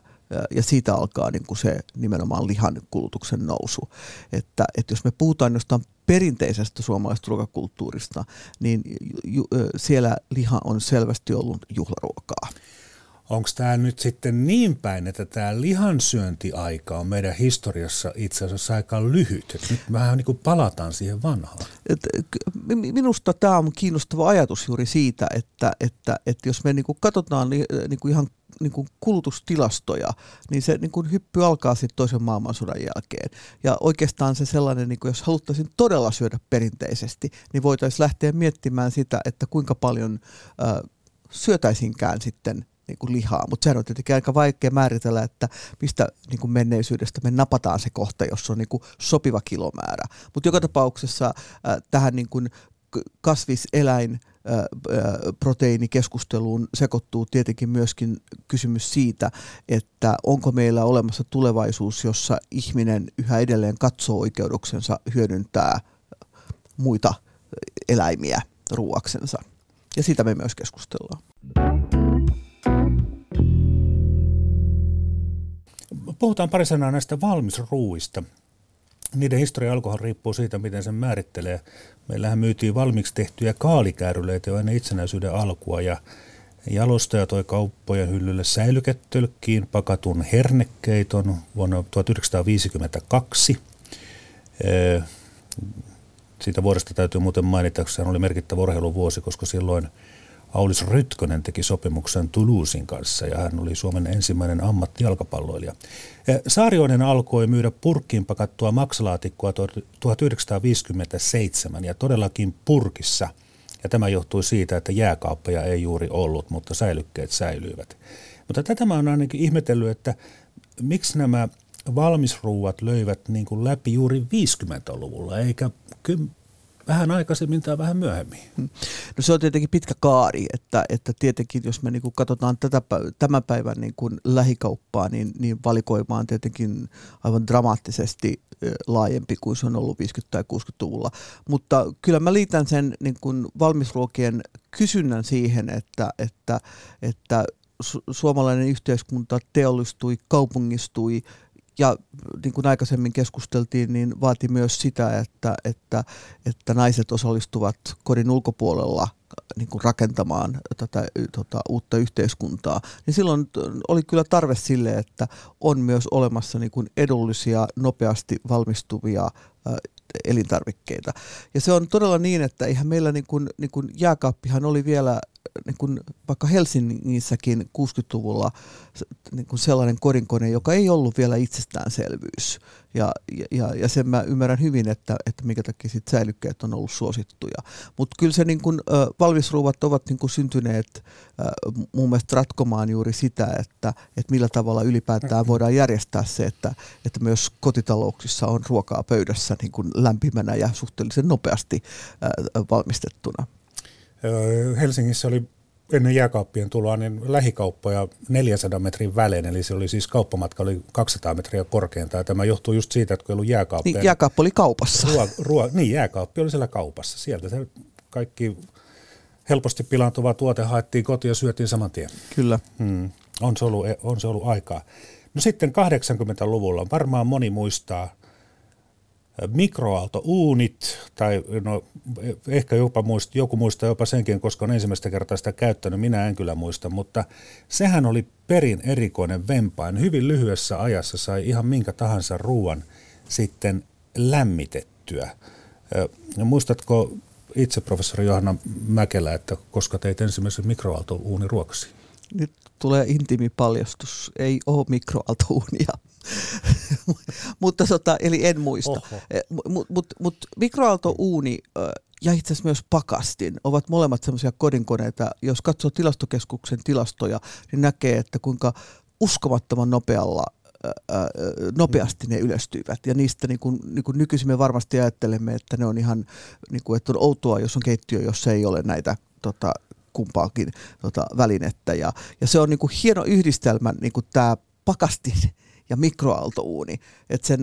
ja siitä alkaa niin kuin se nimenomaan lihan kulutuksen nousu. Että, että jos me puhutaan jostain perinteisestä suomalaisesta ruokakulttuurista, niin ju- siellä liha on selvästi ollut juhlaruokaa. Onko tämä nyt sitten niin päin, että tämä lihansyöntiaika on meidän historiassa itse asiassa aika lyhyt? Et nyt vähän niin kuin palataan siihen vanhaan. Et, minusta tämä on kiinnostava ajatus juuri siitä, että, että, että jos me niin kuin katsotaan niin kuin ihan niin kuin kulutustilastoja, niin se niin kuin hyppy alkaa sitten toisen maailmansodan jälkeen. Ja oikeastaan se sellainen, niin kuin jos haluttaisiin todella syödä perinteisesti, niin voitaisiin lähteä miettimään sitä, että kuinka paljon äh, syötäisinkään sitten niin kuin lihaa, mutta sehän on tietenkin aika vaikea määritellä, että mistä niin kuin menneisyydestä me napataan se kohta, jos on niin kuin sopiva kilomäärä. Mutta joka tapauksessa äh, tähän niin kuin kasviseläin proteiinikeskusteluun sekoittuu tietenkin myöskin kysymys siitä, että onko meillä olemassa tulevaisuus, jossa ihminen yhä edelleen katsoo oikeuduksensa hyödyntää muita eläimiä ruuaksensa. Ja siitä me myös keskustellaan. Puhutaan pari sanaa näistä valmisruuista. Niiden historia alkohan riippuu siitä, miten sen määrittelee. Meillähän myytiin valmiiksi tehtyjä kaalikääryleitä jo ennen itsenäisyyden alkua ja jalostaja toi kauppojen hyllylle säilyketölkkiin pakatun hernekeiton vuonna tuhatyhdeksänsataaviisikymmentäkaksi. Siitä vuodesta täytyy muuten mainita, koska se oli merkittävä urheiluvuosi, koska silloin Aulis Rytkönen teki sopimuksen Toulousin kanssa ja hän oli Suomen ensimmäinen ammattijalkapalloilija. Saarioinen alkoi myydä purkkiin pakattua maksalaatikkoa tuhatyhdeksänsataaviisikymmentäseitsemän ja todellakin purkissa. Ja tämä johtui siitä, että jääkauppoja ei juuri ollut, mutta säilykkeet säilyivät. Mutta tätä mä oon ainakin ihmetellyt, että miksi nämä valmisruuat löivät niin kuin läpi juuri viisikymmentäluvulla eikä kymmenen. Vähän aikaisemmin tai vähän myöhemmin. No se on tietenkin pitkä kaari, että, että tietenkin jos me niin kuin katsotaan tätä, tämän päivän niin kuin lähikauppaa, niin, niin valikoima on tietenkin aivan dramaattisesti laajempi kuin se on ollut viisikymmentä- tai kuusikymmentäluvulla. Mutta kyllä mä liitän sen niin kuin valmisruokien kysynnän siihen, että, että, että su- suomalainen yhteiskunta teollistui, kaupungistui. Ja niin kuin aikaisemmin keskusteltiin, niin vaati myös sitä, että, että, että naiset osallistuvat kodin ulkopuolella niin kuin rakentamaan tätä tota, uutta yhteiskuntaa. Niin silloin oli kyllä tarve sille, että on myös olemassa niin kuin edullisia, nopeasti valmistuvia äh, elintarvikkeita. Ja se on todella niin, että eihän meillä niin kuin, niin kuin jääkaappihan oli vielä niin kuin vaikka Helsingissäkin kuusikymmentäluvulla niin kuin sellainen korinkone, joka ei ollut vielä itsestäänselvyys. Ja, ja, ja sen mä ymmärrän hyvin, että, että minkä takia sit säilykkeet on ollut suosittuja. Mutta kyllä se niin kuin, äh, valmisruuvat ovat niin kuin syntyneet äh, mun mielestä ratkomaan juuri sitä, että, että millä tavalla ylipäätään voidaan järjestää se, että, että myös kotitalouksissa on ruokaa pöydässä niin kuin lämpimänä ja suhteellisen nopeasti äh, valmistettuna. Helsingissä oli ennen jääkaappien tuloa niin lähikauppoja neljänsadan metrin välein, eli se oli siis kauppamatka oli kaksisataa metriä korkeintaan. Tämä johtuu just siitä, että kun ei ollut jääkaappeja. Niin, jääkaappi oli kaupassa. Ruo, ruo, niin, jääkaappi oli siellä kaupassa. Sieltä se kaikki helposti pilaantuva tuote haettiin kotiin ja syötiin saman tien. Kyllä. Hmm. On se ollut, on se ollut aikaa. No sitten kahdeksankymmentäluvulla varmaan moni muistaa mikroaaltouunit, tai no, ehkä jopa muist, joku muistaa jopa senkin, koska on ensimmäistä kertaa sitä käyttänyt, minä en kyllä muista, mutta sehän oli perin erikoinen vempain. Hyvin lyhyessä ajassa sai ihan minkä tahansa ruuan sitten lämmitettyä. Ja muistatko itse, professori Johanna Mäkelä, että koska teit ensimmäisen mikroaaltouunin ruoksi? Nyt tulee intiimi paljastus. Ei ole mikroaaltouunia. Mutta tota, eli en muista. Mutta mut, mut mikroaaltouuni ja itse asiassa myös pakastin ovat molemmat semmoisia kodinkoneita. Jos katsoo tilastokeskuksen tilastoja, niin näkee, että kuinka uskomattoman nopealla nopeasti ne yleistyivät, ja niistä niin kuin, niin kuin nykyisin me varmasti ajattelemme, että ne on ihan niin kuin, että on outoa, jos on keittiö, jos ei ole näitä tota, kumpaakin tota, välinettä, ja, ja se on niin kuin hieno yhdistelmä niin kuin tämä pakastin ja mikroaaltouuni, että sen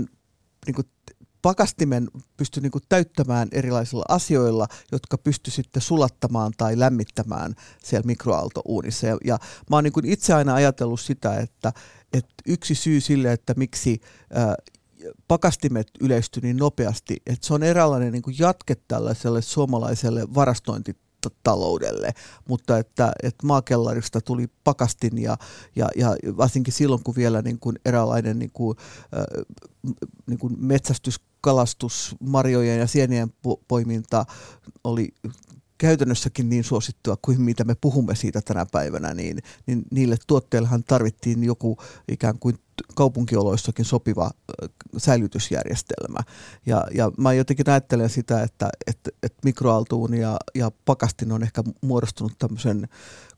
niin kuin pakastimen pystyi niin kuin täyttämään erilaisilla asioilla, jotka pystyi sitten sulattamaan tai lämmittämään siellä mikroaaltouunissa, ja, ja mä oon niin kuin itse aina ajatellut sitä, että Et yksi syy sille, että miksi ää, pakastimet yleistyivät niin nopeasti, että se on eräänlainen niin kuin jatke tällaiselle suomalaiselle varastointitaloudelle, mutta että, että maakellarista tuli pakastin ja, ja, ja varsinkin silloin, kun vielä niin kuin eräänlainen niin kuin, ää, niin kuin metsästys, kalastus, marjojen ja sienien po- poiminta oli käytännössäkin niin suosittua kuin mitä me puhumme siitä tänä päivänä, niin, niin niille tuotteillehan tarvittiin joku ikään kuin kaupunkioloissakin sopiva säilytysjärjestelmä. Ja, ja mä jotenkin ajattelen sitä, että, että, että mikroaaltouuni ja, ja pakastin on ehkä muodostunut tämmöisen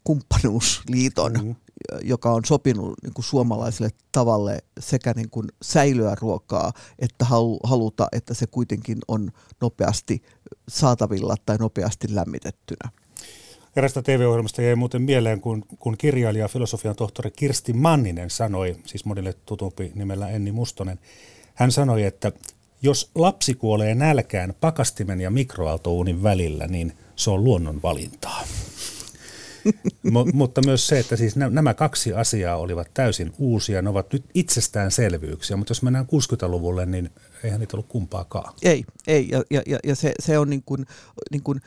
kumppanuusliiton, mm-hmm. joka on sopinut niin kuin suomalaiselle tavalle sekä niin kuin säilyä ruokaa, että halu, haluta, että se kuitenkin on nopeasti saatavilla tai nopeasti lämmitettynä. Erästä T V-ohjelmasta jäi muuten mieleen, kun, kun kirjailija ja filosofian tohtori Kirsti Manninen sanoi, siis monille tutumpi nimellä Enni Mustonen, hän sanoi, että jos lapsi kuolee nälkään pakastimen ja mikroaaltouunin välillä, niin se on luonnon valintaa. M- mutta myös se, että siis nämä kaksi asiaa olivat täysin uusia, ne ovat nyt itsestäänselvyyksiä, mutta jos mennään kuusikymmentäluvulle, niin eihän niitä ollut kumpaakaan. Ei, ei, ja, ja, ja se, se on niin kuin, niin kuin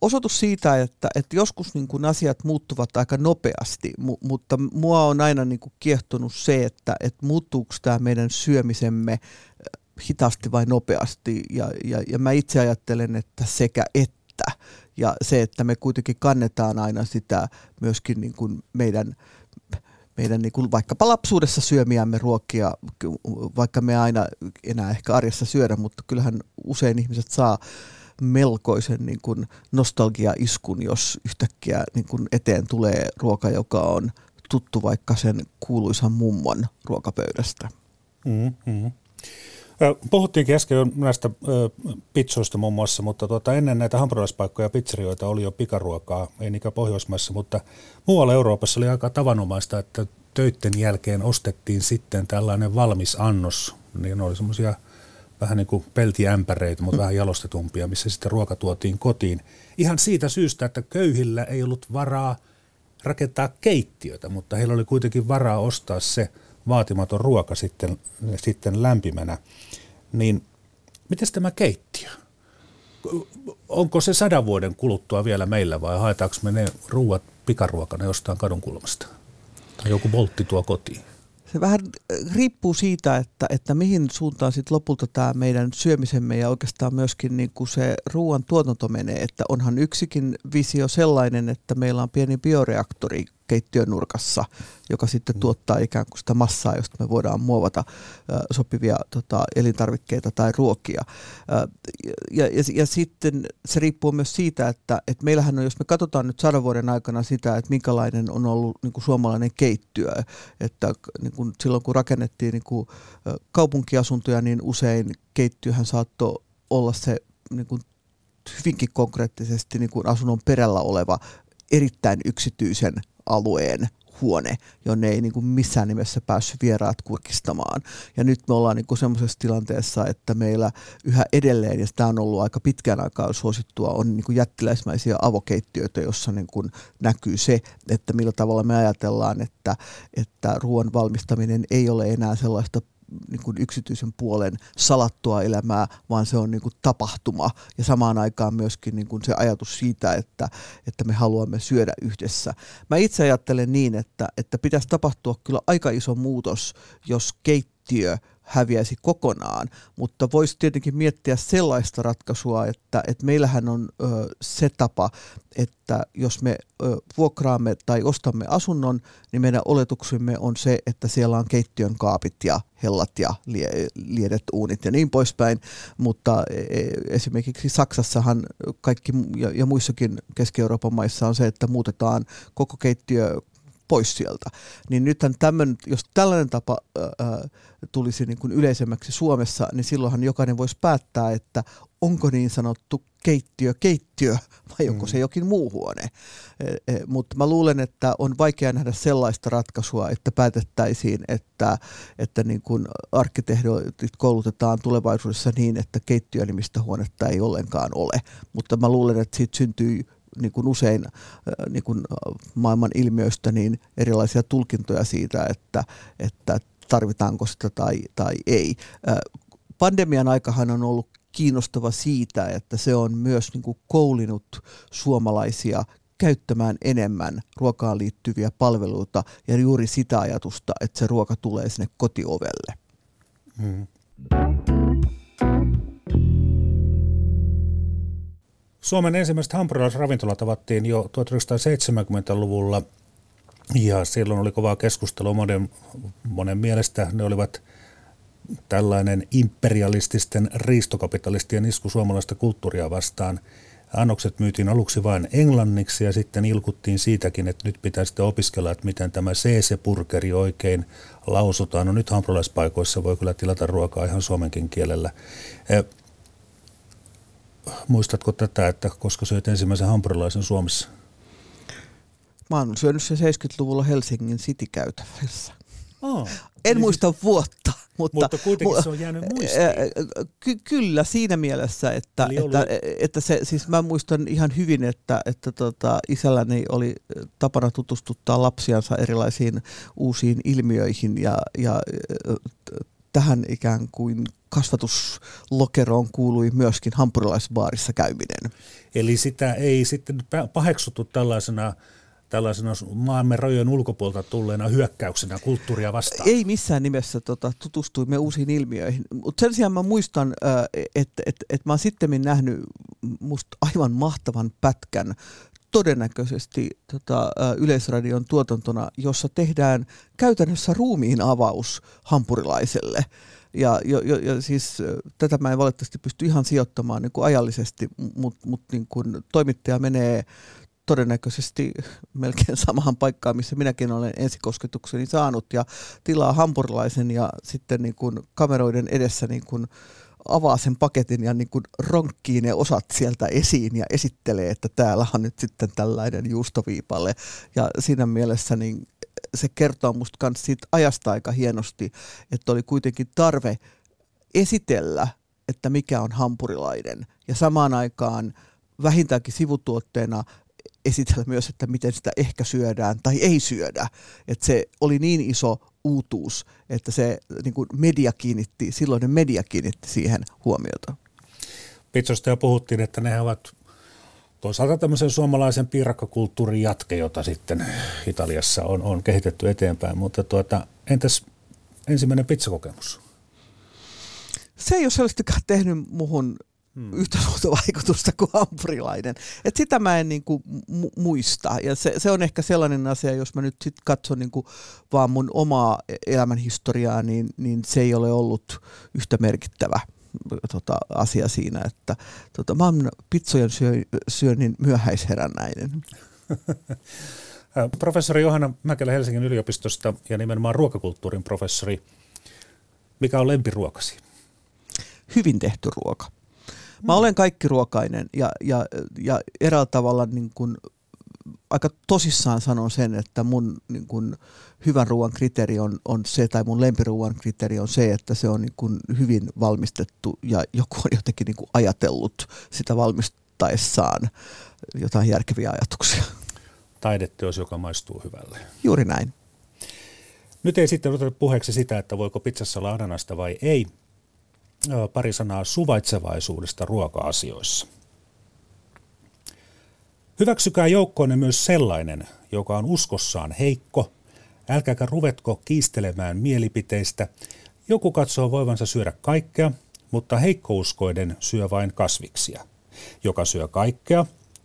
osoitus siitä, että, että joskus niin kuin asiat muuttuvat aika nopeasti, mu- mutta mua on aina niin kuin kiehtonut se, että, että muuttuuko tämä meidän syömisemme hitaasti vai nopeasti, ja, ja, ja mä itse ajattelen, että sekä että. Ja se, että me kuitenkin kannetaan aina sitä myöskin niin kuin meidän, meidän niin kuin vaikkapa lapsuudessa syömiämme ruokia, vaikka me aina enää ehkä arjessa syödä, mutta kyllähän usein ihmiset saa melkoisen niin kuin nostalgiaiskun, jos yhtäkkiä niin kuin eteen tulee ruoka, joka on tuttu vaikka sen kuuluisan mummon ruokapöydästä. Mm-hmm. Puhuttiinkin äsken näistä pitsoista muun muassa, mutta tuota, ennen näitä hampurilaispaikkoja ja pizzerioita oli jo pikaruokaa, ei niinkään Pohjoismaissa, mutta muualla Euroopassa oli aika tavanomaista, että töitten jälkeen ostettiin sitten tällainen valmis annos, niin ne oli semmoisia vähän niin kuin peltiämpäreitä, mutta vähän jalostetumpia, missä sitten ruoka tuotiin kotiin. Ihan siitä syystä, että köyhillä ei ollut varaa rakentaa keittiötä, mutta heillä oli kuitenkin varaa ostaa se vaatimaton ruoka sitten, sitten lämpimänä, niin mites tämä keittiö? Onko se sadan vuoden kuluttua vielä meillä vai haetaanko me ne ruuat pikaruokana jostain kadunkulmasta? Tai joku boltti tuo kotiin? Se vähän riippuu siitä, että, että mihin suuntaan sit lopulta tämä meidän syömisemme ja oikeastaan myöskin niinku se ruoan tuotanto menee, että onhan yksikin visio sellainen, että meillä on pieni bioreaktori keittiön nurkassa, joka sitten tuottaa ikään kuin sitä massaa, josta me voidaan muovata äh, sopivia tota, elintarvikkeita tai ruokia. Äh, ja, ja, ja sitten se riippuu myös siitä, että et meillähän on, jos me katsotaan nyt sadan vuoden aikana sitä, että minkälainen on ollut niin kuin suomalainen keittiö, että niin kuin silloin kun rakennettiin niin kuin kaupunkiasuntoja, niin usein keittiöhän saattoi olla se niin kuin hyvinkin konkreettisesti niin kuin asunnon perällä oleva erittäin yksityisen alueen huone, jonne ei niin kuin missään nimessä päässyt vieraat kurkistamaan. Ja nyt me ollaan niin kuin semmoisessa tilanteessa, että meillä yhä edelleen, ja sitä on ollut aika pitkän aikaa suosittua, on niin kuin jättiläismäisiä avokeittiöitä, jossa niin kuin näkyy se, että millä tavalla me ajatellaan, että, että ruoan valmistaminen ei ole enää sellaista niin kuin yksityisen puolen salattua elämää, vaan se on niin kuin tapahtuma. Ja samaan aikaan myöskin niin kuin se ajatus siitä, että, että me haluamme syödä yhdessä. Mä itse ajattelen niin, että, että pitäisi tapahtua kyllä aika iso muutos, jos keittiö häviäisi kokonaan, mutta voisi tietenkin miettiä sellaista ratkaisua, että, että meillähän on ö, se tapa, että jos me ö, vuokraamme tai ostamme asunnon, niin meidän oletuksemme on se, että siellä on keittiön kaapit ja hellat ja lie- liedet uunit ja niin poispäin, mutta esimerkiksi Saksassahan kaikki ja, ja muissakin Keski-Euroopan maissa on se, että muutetaan koko keittiö pois sieltä. Niin nythän tämmönen, jos tällainen tapa ää, tulisi niin kuin yleisemmäksi Suomessa, niin silloinhan jokainen voisi päättää, että onko niin sanottu keittiö keittiö vai onko se jokin muu huone. E, e, mutta mä luulen, että on vaikea nähdä sellaista ratkaisua, että päätettäisiin, että, että niin kuin arkkitehdit koulutetaan tulevaisuudessa niin, että keittiönimistä huonetta ei ollenkaan ole. Mutta mä luulen, että siitä syntyy niin kuin usein niin kuin maailman ilmiöistä niin erilaisia tulkintoja siitä, että, että tarvitaanko sitä tai, tai ei. Pandemian aikahan on ollut kiinnostava siitä, että se on myös niin kuin koulinut suomalaisia käyttämään enemmän ruokaan liittyviä palveluita ja juuri sitä ajatusta, että se ruoka tulee sinne kotiovelle. Mm. Suomen ensimmäiset hampurilaisravintolat tavattiin jo tuhatyhdeksänsataaseitsemänkymmentäluvulla ja silloin oli kovaa keskustelua monen, monen mielestä. Ne olivat tällainen imperialististen riistokapitalistien isku suomalaista kulttuuria vastaan. Annokset myytiin aluksi vain englanniksi ja sitten ilkuttiin siitäkin, että nyt pitää sitten opiskella, että miten tämä C C-burgeri oikein lausutaan. No nyt hampurilaispaikoissa voi kyllä tilata ruokaa ihan suomenkin kielellä. Muistatko tätä, että koska söit ensimmäisen hampurilaisen Suomessa? Mä oon syönyt sen seitsemänkymmentäluvulla Helsingin City-käytävässä. Oh, en niin muista siis, vuotta, mutta, mutta kuitenkin mu- se on jäänyt muistiin. Ky- kyllä siinä mielessä, että, että, että se, siis mä muistan ihan hyvin, että, että tota, isälläni oli tapana tutustuttaa lapsiansa erilaisiin uusiin ilmiöihin ja, ja tähän ikään kuin kasvatuslokeroon kuului myöskin hampurilaisbaarissa käyminen. Eli sitä ei sitten paheksuttu tällaisena, tällaisena maamme rajojen ulkopuolta tulleena hyökkäyksenä kulttuuria vastaan? Ei missään nimessä tota, tutustuimme uusiin ilmiöihin. Mutta sen sijaan mä muistan, että et, et mä oon sittemmin nähnyt musta aivan mahtavan pätkän todennäköisesti tota, Yleisradion tuotantona, jossa tehdään käytännössä ruumiin avaus hampurilaiselle. Ja, jo, jo, ja siis tätä mä en valitettavasti pysty ihan sijoittamaan niin kuin ajallisesti, mutta mut niin kuin toimittaja menee todennäköisesti melkein samaan paikkaan, missä minäkin olen ensikosketukseni saanut ja tilaa hampurilaisen ja sitten niin kuin kameroiden edessä niin kuin avaa sen paketin ja niin kuin ronkkii ne osat sieltä esiin ja esittelee, että täällä on nyt sitten tällainen juustoviipale. Ja siinä mielessä niin se kertoo musta myös siitä ajasta aika hienosti, että oli kuitenkin tarve esitellä, että mikä on hampurilainen. Ja samaan aikaan vähintäänkin sivutuotteena esitellä myös, että miten sitä ehkä syödään tai ei syödä. Että se oli niin iso uutuus, että se niin kuin media kiinnitti, silloinen media kiinnitti siihen huomiota. Pitsosta jo puhuttiin, että nehän ovat toisaalta tämmöisen suomalaisen piirakkakulttuurin jatke, jota sitten Italiassa on, on kehitetty eteenpäin, mutta tuota, entäs ensimmäinen pizzakokemus? Se ei ole sellaistakaan tehnyt muhun hmm. yhtä muuta vaikutusta kuin hampurilainen. Et sitä mä en niinku mu- muista ja se, se on ehkä sellainen asia, jos mä nyt sit katson niinku vaan mun omaa elämänhistoriaa, niin, niin se ei ole ollut yhtä merkittävä Tota, asia siinä, että tota, mä oon pitsojen syönnin myöhäisherännäinen. Professori Johanna Mäkelä Helsingin yliopistosta ja nimenomaan ruokakulttuurin professori. Mikä on lempiruokasi? Hyvin tehty ruoka. Mä olen kaikkiruokainen ja, ja, ja eräällä tavalla niin kuin aika tosissaan sanon sen, että mun niin kun, hyvän ruoan kriteeri on, on se, tai mun lempiruoan kriteeri on se, että se on niin kun, hyvin valmistettu ja joku on jotenkin niin kun, ajatellut sitä valmistaessaan jotain järkeviä ajatuksia. Taideteos, joka maistuu hyvälle. Juuri näin. Nyt ei sitten oteta puheeksi sitä, että voiko pizzassa olla ananasta vai ei. Pari sanaa suvaitsevaisuudesta ruoka-asioissa. Hyväksykää joukkoonne myös sellainen, joka on uskossaan heikko. Älkääkä ruvetko kiistelemään mielipiteistä. Joku katsoo voivansa syödä kaikkea, mutta heikkouskoiden syö vain kasviksia. Joka syö kaikkea,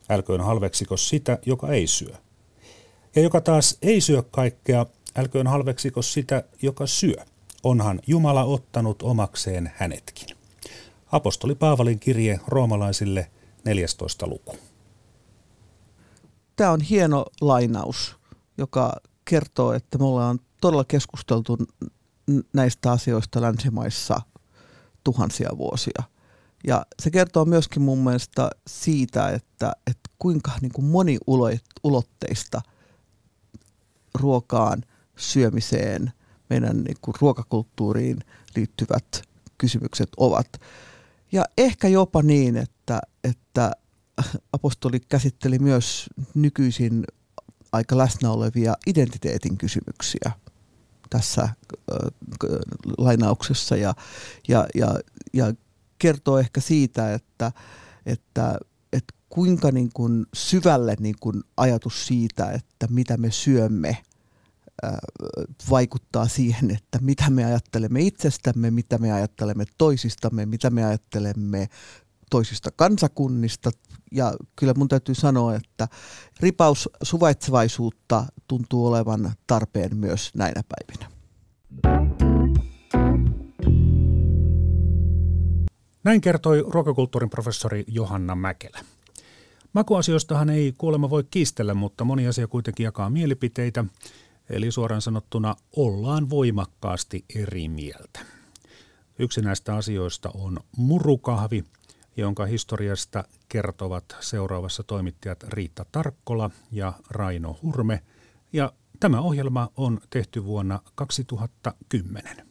älköön halveksiko sitä, joka ei syö. Ja joka taas ei syö kaikkea, älköön halveksiko sitä, joka syö. Onhan Jumala ottanut omakseen hänetkin. Apostoli Paavalin kirje roomalaisille neljästoista luku. Tämä on hieno lainaus, joka kertoo, että me ollaan todella keskusteltu näistä asioista länsimaissa tuhansia vuosia. Ja se kertoo myöskin mun mielestä siitä, että, että kuinka niin kuin moniulotteista ruokaan, syömiseen, meidän niin kuin ruokakulttuuriin liittyvät kysymykset ovat. Ja ehkä jopa niin, että, että apostoli käsitteli myös nykyisin aika läsnä olevia identiteetin kysymyksiä tässä äh, lainauksessa ja, ja, ja, ja kertoo ehkä siitä, että, että, että kuinka niin kuin syvälle niin kuin ajatus siitä, että mitä me syömme, vaikuttaa siihen, että mitä me ajattelemme itsestämme, mitä me ajattelemme toisistamme, mitä me ajattelemme toisista kansakunnista. Ja kyllä mun täytyy sanoa, että ripaus suvaitsevaisuutta tuntuu olevan tarpeen myös näinä päivinä. Näin kertoi ruokakulttuurin professori Johanna Mäkelä. Makuasioistahan ei kuulemma voi kiistellä, mutta moni asia kuitenkin jakaa mielipiteitä. Eli suoraan sanottuna ollaan voimakkaasti eri mieltä. Yksi näistä asioista on murukahvi, jonka historiasta kertovat seuraavassa toimittajat Riitta Tarkkola ja Raimo Hurme. Ja tämä ohjelma on tehty vuonna kaksituhattakymmenen.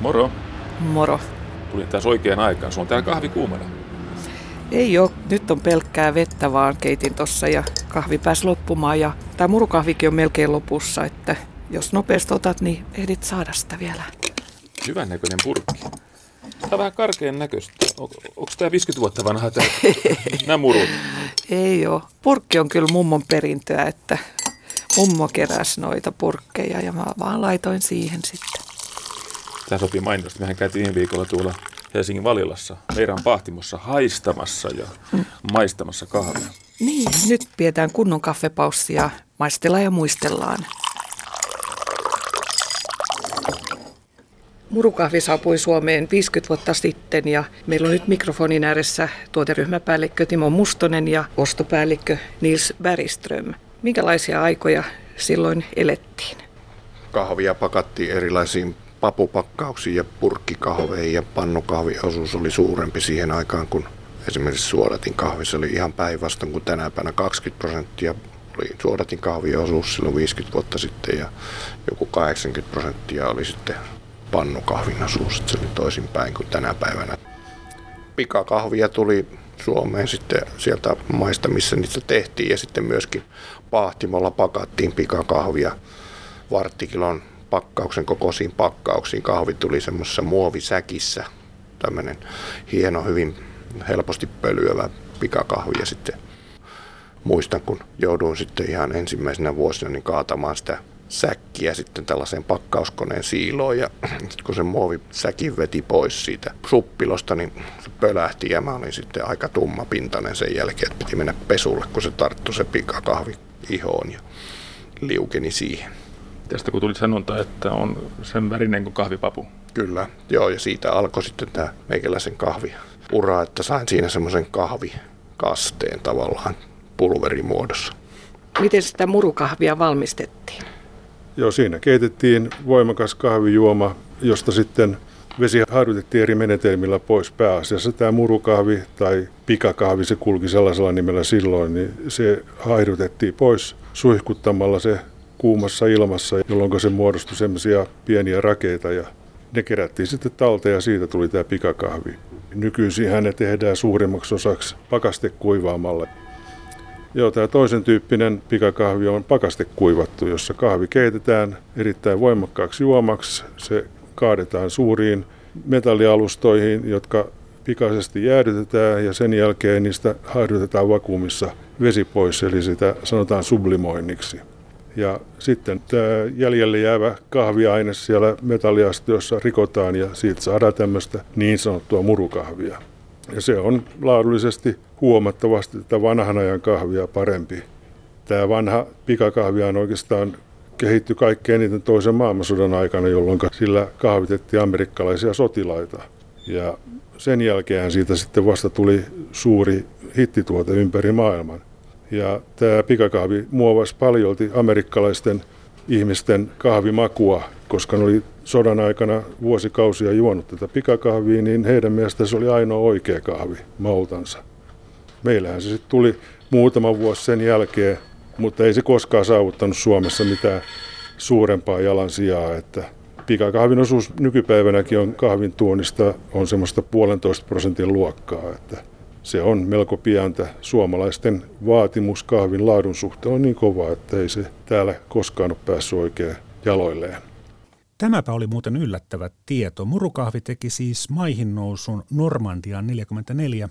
Moro. Moro. Tulin tässä oikeaan aikaan. Sulla on täällä kahvi kuumana. Ei ole. Nyt on pelkkää vettä vaan. Keitin tossa ja kahvi pääsi loppumaan. Ja tämä murukahvikin on melkein lopussa. Että jos nopeasti otat, niin ehdit saada sitä vielä. Hyvän näköinen purkki. Tämä on vähän karkean näköistä. On, onko tämä viisikymmentä vuotta vanha tämä, nämä murut? Ei ole. Purkki on kyllä mummon perintöä. Että mummo keräsi noita purkkeja ja mä vaan laitoin siihen sitten. Tämä sopii mainitusti. Mehän käytiin viime viikolla tuolla Helsingin Valilassa, meidän pahtimossa, haistamassa ja mm. maistamassa kahvia. Niin, nyt pidetään kunnon kahvepaussia, maistellaan ja muistellaan. Murukahvi saapui Suomeen viisikymmentä vuotta sitten ja meillä on nyt mikrofonin ääressä tuoteryhmäpäällikkö Timo Mustonen ja ostopäällikkö Nils Bergström. Minkälaisia aikoja silloin elettiin? Kahvia pakattiin erilaisiin papupakkauksiin ja purkkikahveihin ja pannukahviosuus oli suurempi siihen aikaan, kun esimerkiksi suodatin kahvissa oli ihan päinvastoin kuin tänä päivänä kaksikymmentä prosenttia oli suodatin kahviosuus silloin viisikymmentä vuotta sitten ja joku kahdeksankymmentä prosenttia oli sitten pannukahvin osuus, se oli toisinpäin kuin tänä päivänä. Pikakahvia tuli Suomeen sitten sieltä maista, missä niitä tehtiin ja sitten myöskin pahtimolla pakattiin pikakahvia varttikilon pakkauksen kokoisiin pakkauksiin. Kahvi tuli semmoisessa muovisäkissä, tämmöinen hieno, hyvin helposti pölyävä pikakahvi. Ja sitten muistan, kun jouduin sitten ihan ensimmäisenä vuosina niin kaatamaan sitä säkkiä sitten tällaiseen pakkauskoneen siiloon. Ja kun se muovisäkin veti pois siitä suppilosta, niin se pölähti ja mä olin sitten aika tummapintainen sen jälkeen, että piti mennä pesulle, kun se tarttui se pikakahvi ihoon ja liukeni siihen. Tästä kun tuli sanonta, että on sen värinen kuin kahvipapu. Kyllä, joo, ja siitä alkoi sitten tämä meikäläisen kahviura, että sain siinä semmoisen kahvikasteen tavallaan pulverimuodossa. Miten sitä murukahvia valmistettiin? Joo, siinä keitettiin voimakas kahvijuoma, josta sitten Vesi harjutettiin eri menetelmillä pois pääasiassa. Tämä murukahvi tai pikakahvi, se kulki sellaisella nimellä silloin, niin se harjutettiin pois suihkuttamalla se kuumassa ilmassa, jolloin se muodostui semmoisia pieniä rakeita ja ne kerättiin sitten talteen ja siitä tuli tämä pikakahvi. Nykyisinhän ne tehdään suurimmaksi osaksi pakastekuivaamalla. Joo, tämä toisen tyyppinen pikakahvi on pakastekuivattu, jossa kahvi keitetään erittäin voimakkaaksi juomaksi. Se kaadetaan suuriin metallialustoihin, jotka pikaisesti jäädytetään ja sen jälkeen niistä haihdutetaan vakuumissa vesi pois, eli sitä sanotaan sublimoinniksi. Ja sitten tämä jäljelle jäävä kahviaine siellä metalliastiossa rikotaan ja siitä saadaan tämmöistä niin sanottua murukahvia. Ja se on laadullisesti huomattavasti tätä vanhan ajan kahvia parempi. Tämä vanha pikakahvia on oikeastaan kehittyi kaikkein eniten toisen maailmansodan aikana, jolloin sillä kahvitettiin amerikkalaisia sotilaita. Ja sen jälkeen siitä sitten vasta tuli suuri hittituote ympäri maailman. Ja tämä pikakahvi muovasi paljolti amerikkalaisten ihmisten kahvimakua, koska ne oli sodan aikana vuosikausia juonut tätä pikakahvia, niin heidän mielestään se oli ainoa oikea kahvi maultansa. Meillähän se sitten tuli muutama vuosi sen jälkeen, mutta ei se koskaan saavuttanut Suomessa mitään suurempaa jalansijaa, että pikakahvin osuus nykypäivänäkin on kahvin tuonnista on semmoista puolentoista prosentin luokkaa, että se on melko pientä. Suomalaisten vaatimus kahvin laadun suhteen on niin kova, että ei se täällä koskaan ole päässyt oikein jaloilleen. Tämäpä oli muuten yllättävä tieto. Murukahvi teki siis maihin nousun Normandiaan neljäkymmentäneljä,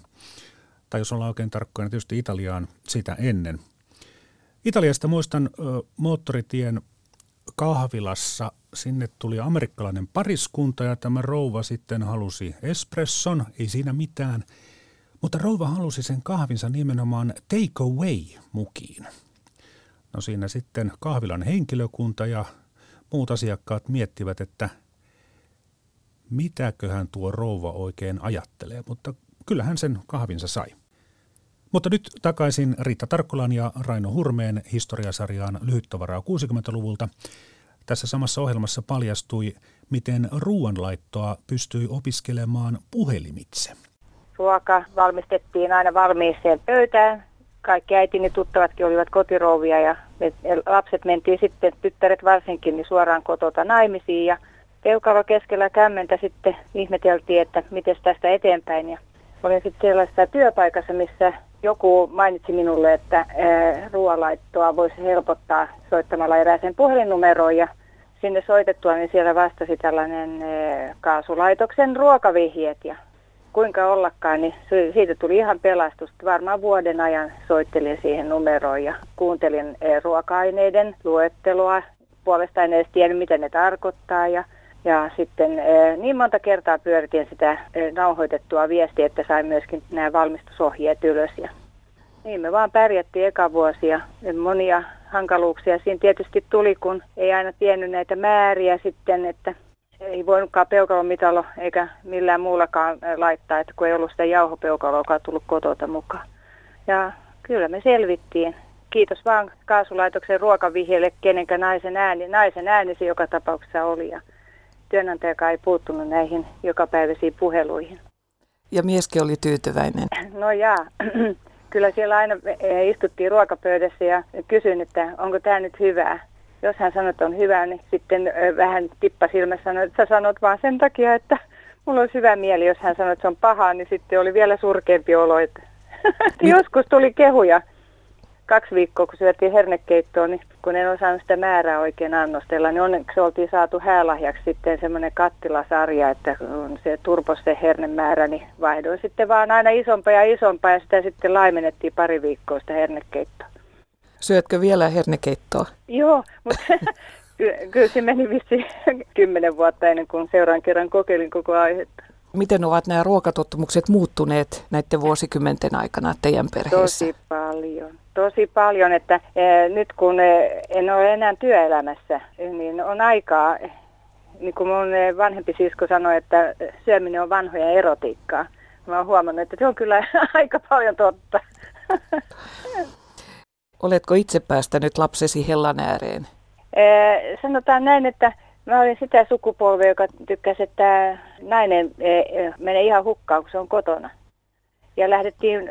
tai jos ollaan oikein tarkkoina tietysti Italiaan sitä ennen. Italiasta muistan ö, moottoritien kahvilassa, sinne tuli amerikkalainen pariskunta ja tämä rouva sitten halusi espresson, ei siinä mitään, mutta rouva halusi sen kahvinsa nimenomaan take away mukiin. No siinä sitten kahvilan henkilökunta ja muut asiakkaat miettivät, että mitäköhän tuo rouva oikein ajattelee, mutta kyllähän sen kahvinsa sai. Mutta nyt takaisin Riitta Tarkkolan ja Raimo Hurmeen historiasarjaan Lyhyttavaraa kuusikymmentäluvulta. Tässä samassa ohjelmassa paljastui, miten ruoanlaittoa pystyi opiskelemaan puhelimitse. Ruoka valmistettiin aina valmiiseen pöytään. Kaikki äitini tuttavatkin olivat kotirouvia ja me lapset mentiin sitten, tyttäret varsinkin, niin suoraan kotota naimisiin. Ja peukalo keskellä kämmentä sitten ihmeteltiin, että miten tästä eteenpäin. Ja olin sitten sellaisessa työpaikassa, missä joku mainitsi minulle, että ruoanlaittoa voisi helpottaa soittamalla erääseen puhelinnumeroon ja sinne soitettua, niin siellä vastasi tällainen kaasulaitoksen ruokavihjeet ja kuinka ollakaan, niin siitä tuli ihan pelastus. Varmaan vuoden ajan soittelin siihen numeroon ja kuuntelin ruoka-aineiden luettelua. Puolestaan en edes tiennyt, mitä ne tarkoittaa ja Ja sitten niin monta kertaa pyöritin sitä nauhoitettua viestiä, että sain myöskin nämä valmistusohjeet ylös. Ja niin me vaan pärjättiin eka vuosia. Monia hankaluuksia siinä tietysti tuli, kun ei aina tiennyt näitä määriä sitten, että ei voinutkaan peukalomitalo eikä millään muullakaan laittaa, että kun ei ollut sitä jauhopeukaloa, joka on tullut kotota mukaan. Ja kyllä me selvittiin. Kiitos vaan kaasulaitoksen ruokavihjelle, kenenkä naisen ääni, naisen ääni se joka tapauksessa oli. Ja työnantajakaan ei puuttunut näihin jokapäiväisiin puheluihin. Ja mieskin oli tyytyväinen. No jaa. Kyllä siellä aina istuttiin ruokapöydässä ja kysyin, että onko tämä nyt hyvää. Jos hän sanoi, että on hyvää, niin sitten vähän tippa silmässä sanoi, että sä sanot vaan sen takia, että mulla olisi hyvä mieli. Jos hän sanoi, että se on pahaa, niin sitten oli vielä surkeampi olo. Että joskus tuli kehuja. Kaksi viikkoa, kun syötiin hernekeittoa, niin kun en osannut sitä määrää oikein annostella, niin onneksi oltiin saatu häälahjaksi sitten semmoinen kattilasarja, että kun se turpos se hernemäärä, niin vaihdoin sitten vaan aina isompaa ja isompaa, ja sitä sitten laimennettiin pari viikkoa sitä hernekeittoa. Syötkö vielä hernekeittoa? Joo, mutta ky- kyllä se meni vissiin kymmenen vuotta ennen kuin seuraan kerran kokeilin koko aihetta. Miten ovat nämä ruokatottumukset muuttuneet näiden vuosikymmenten aikana teidän perheessä? Tosi paljon. Tosi paljon, että e, nyt kun e, en ole enää työelämässä, niin on aikaa, niin kuin mun vanhempi sisko sanoi, että syöminen on vanhoja erotiikkaa. Mä oon huomannut, että se on kyllä aika paljon totta. Oletko itse päästänyt lapsesi hellan ääreen? E, sanotaan näin, että Mä olin sitä sukupolvea, joka tykkäsi, että nainen menee ihan hukkaan, kun se on kotona. Ja lähdettiin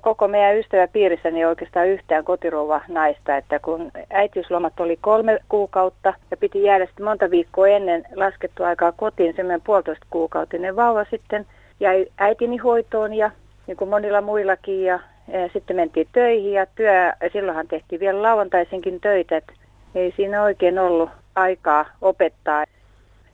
koko meidän ystäväpiirissäni niin oikeastaan yhtään kotirouva naista, että kun äitiyslomat oli kolme kuukautta ja piti jäädä sitten monta viikkoa ennen laskettua aikaa kotiin, semmoinen puolitoista kuukautinen vauva sitten jäi äitini hoitoon ja niin kuin monilla muillakin ja, ja sitten mentiin töihin ja työ, ja silloinhan tehtiin vielä lauantaisinkin töitä, että ei siinä oikein ollut aikaa opettaa.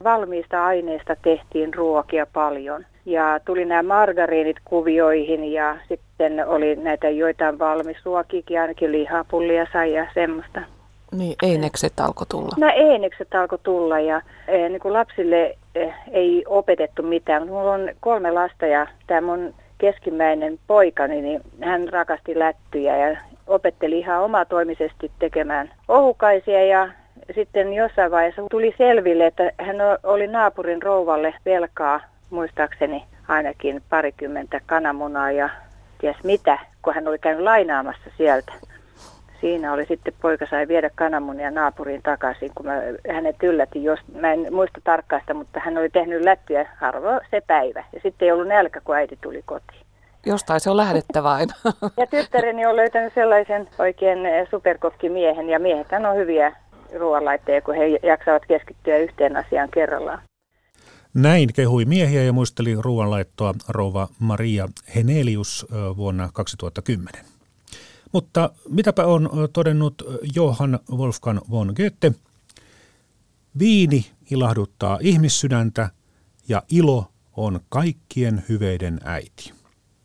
Valmiista aineista tehtiin ruokia paljon ja tuli nämä margariinit kuvioihin ja sitten oli näitä joitain valmisruokiakin, ainakin lihapullia sai ja semmoista. Niin, einekset alkoi tulla. No einekset alkoi tulla ja eh, niin kuin lapsille eh, ei opetettu mitään. Mulla on kolme lasta ja tämä mun keskimmäinen poikani, niin hän rakasti lättyjä ja opetteli ihan omatoimisesti tekemään ohukaisia ja sitten jossain vaiheessa tuli selville, että hän oli naapurin rouvalle velkaa, muistaakseni ainakin parikymmentä kananmunaa ja ties mitä, kun hän oli käynyt lainaamassa sieltä. Siinä oli sitten poika sai viedä kananmunia naapuriin takaisin, kun mä, hänet yllätin, jos, mä en muista tarkkaista, mutta hän oli tehnyt lättyjä harvoin se päivä. Ja sitten ei ollut nälkä, kun äiti tuli kotiin. Jostain se on lähdettävä aina. Ja tyttäreni on löytänyt sellaisen oikein superkokkimiehen ja miehet on hyviä ruoanlaitteja, kun he jaksavat keskittyä yhteen asiaan kerrallaan. Näin kehui miehiä ja muisteli ruoanlaittoa rouva Maria Henelius vuonna kaksituhattakymmenen. Mutta mitäpä on todennut Johann Wolfgang von Goethe? Viini ilahduttaa ihmissydäntä ja ilo on kaikkien hyveiden äiti.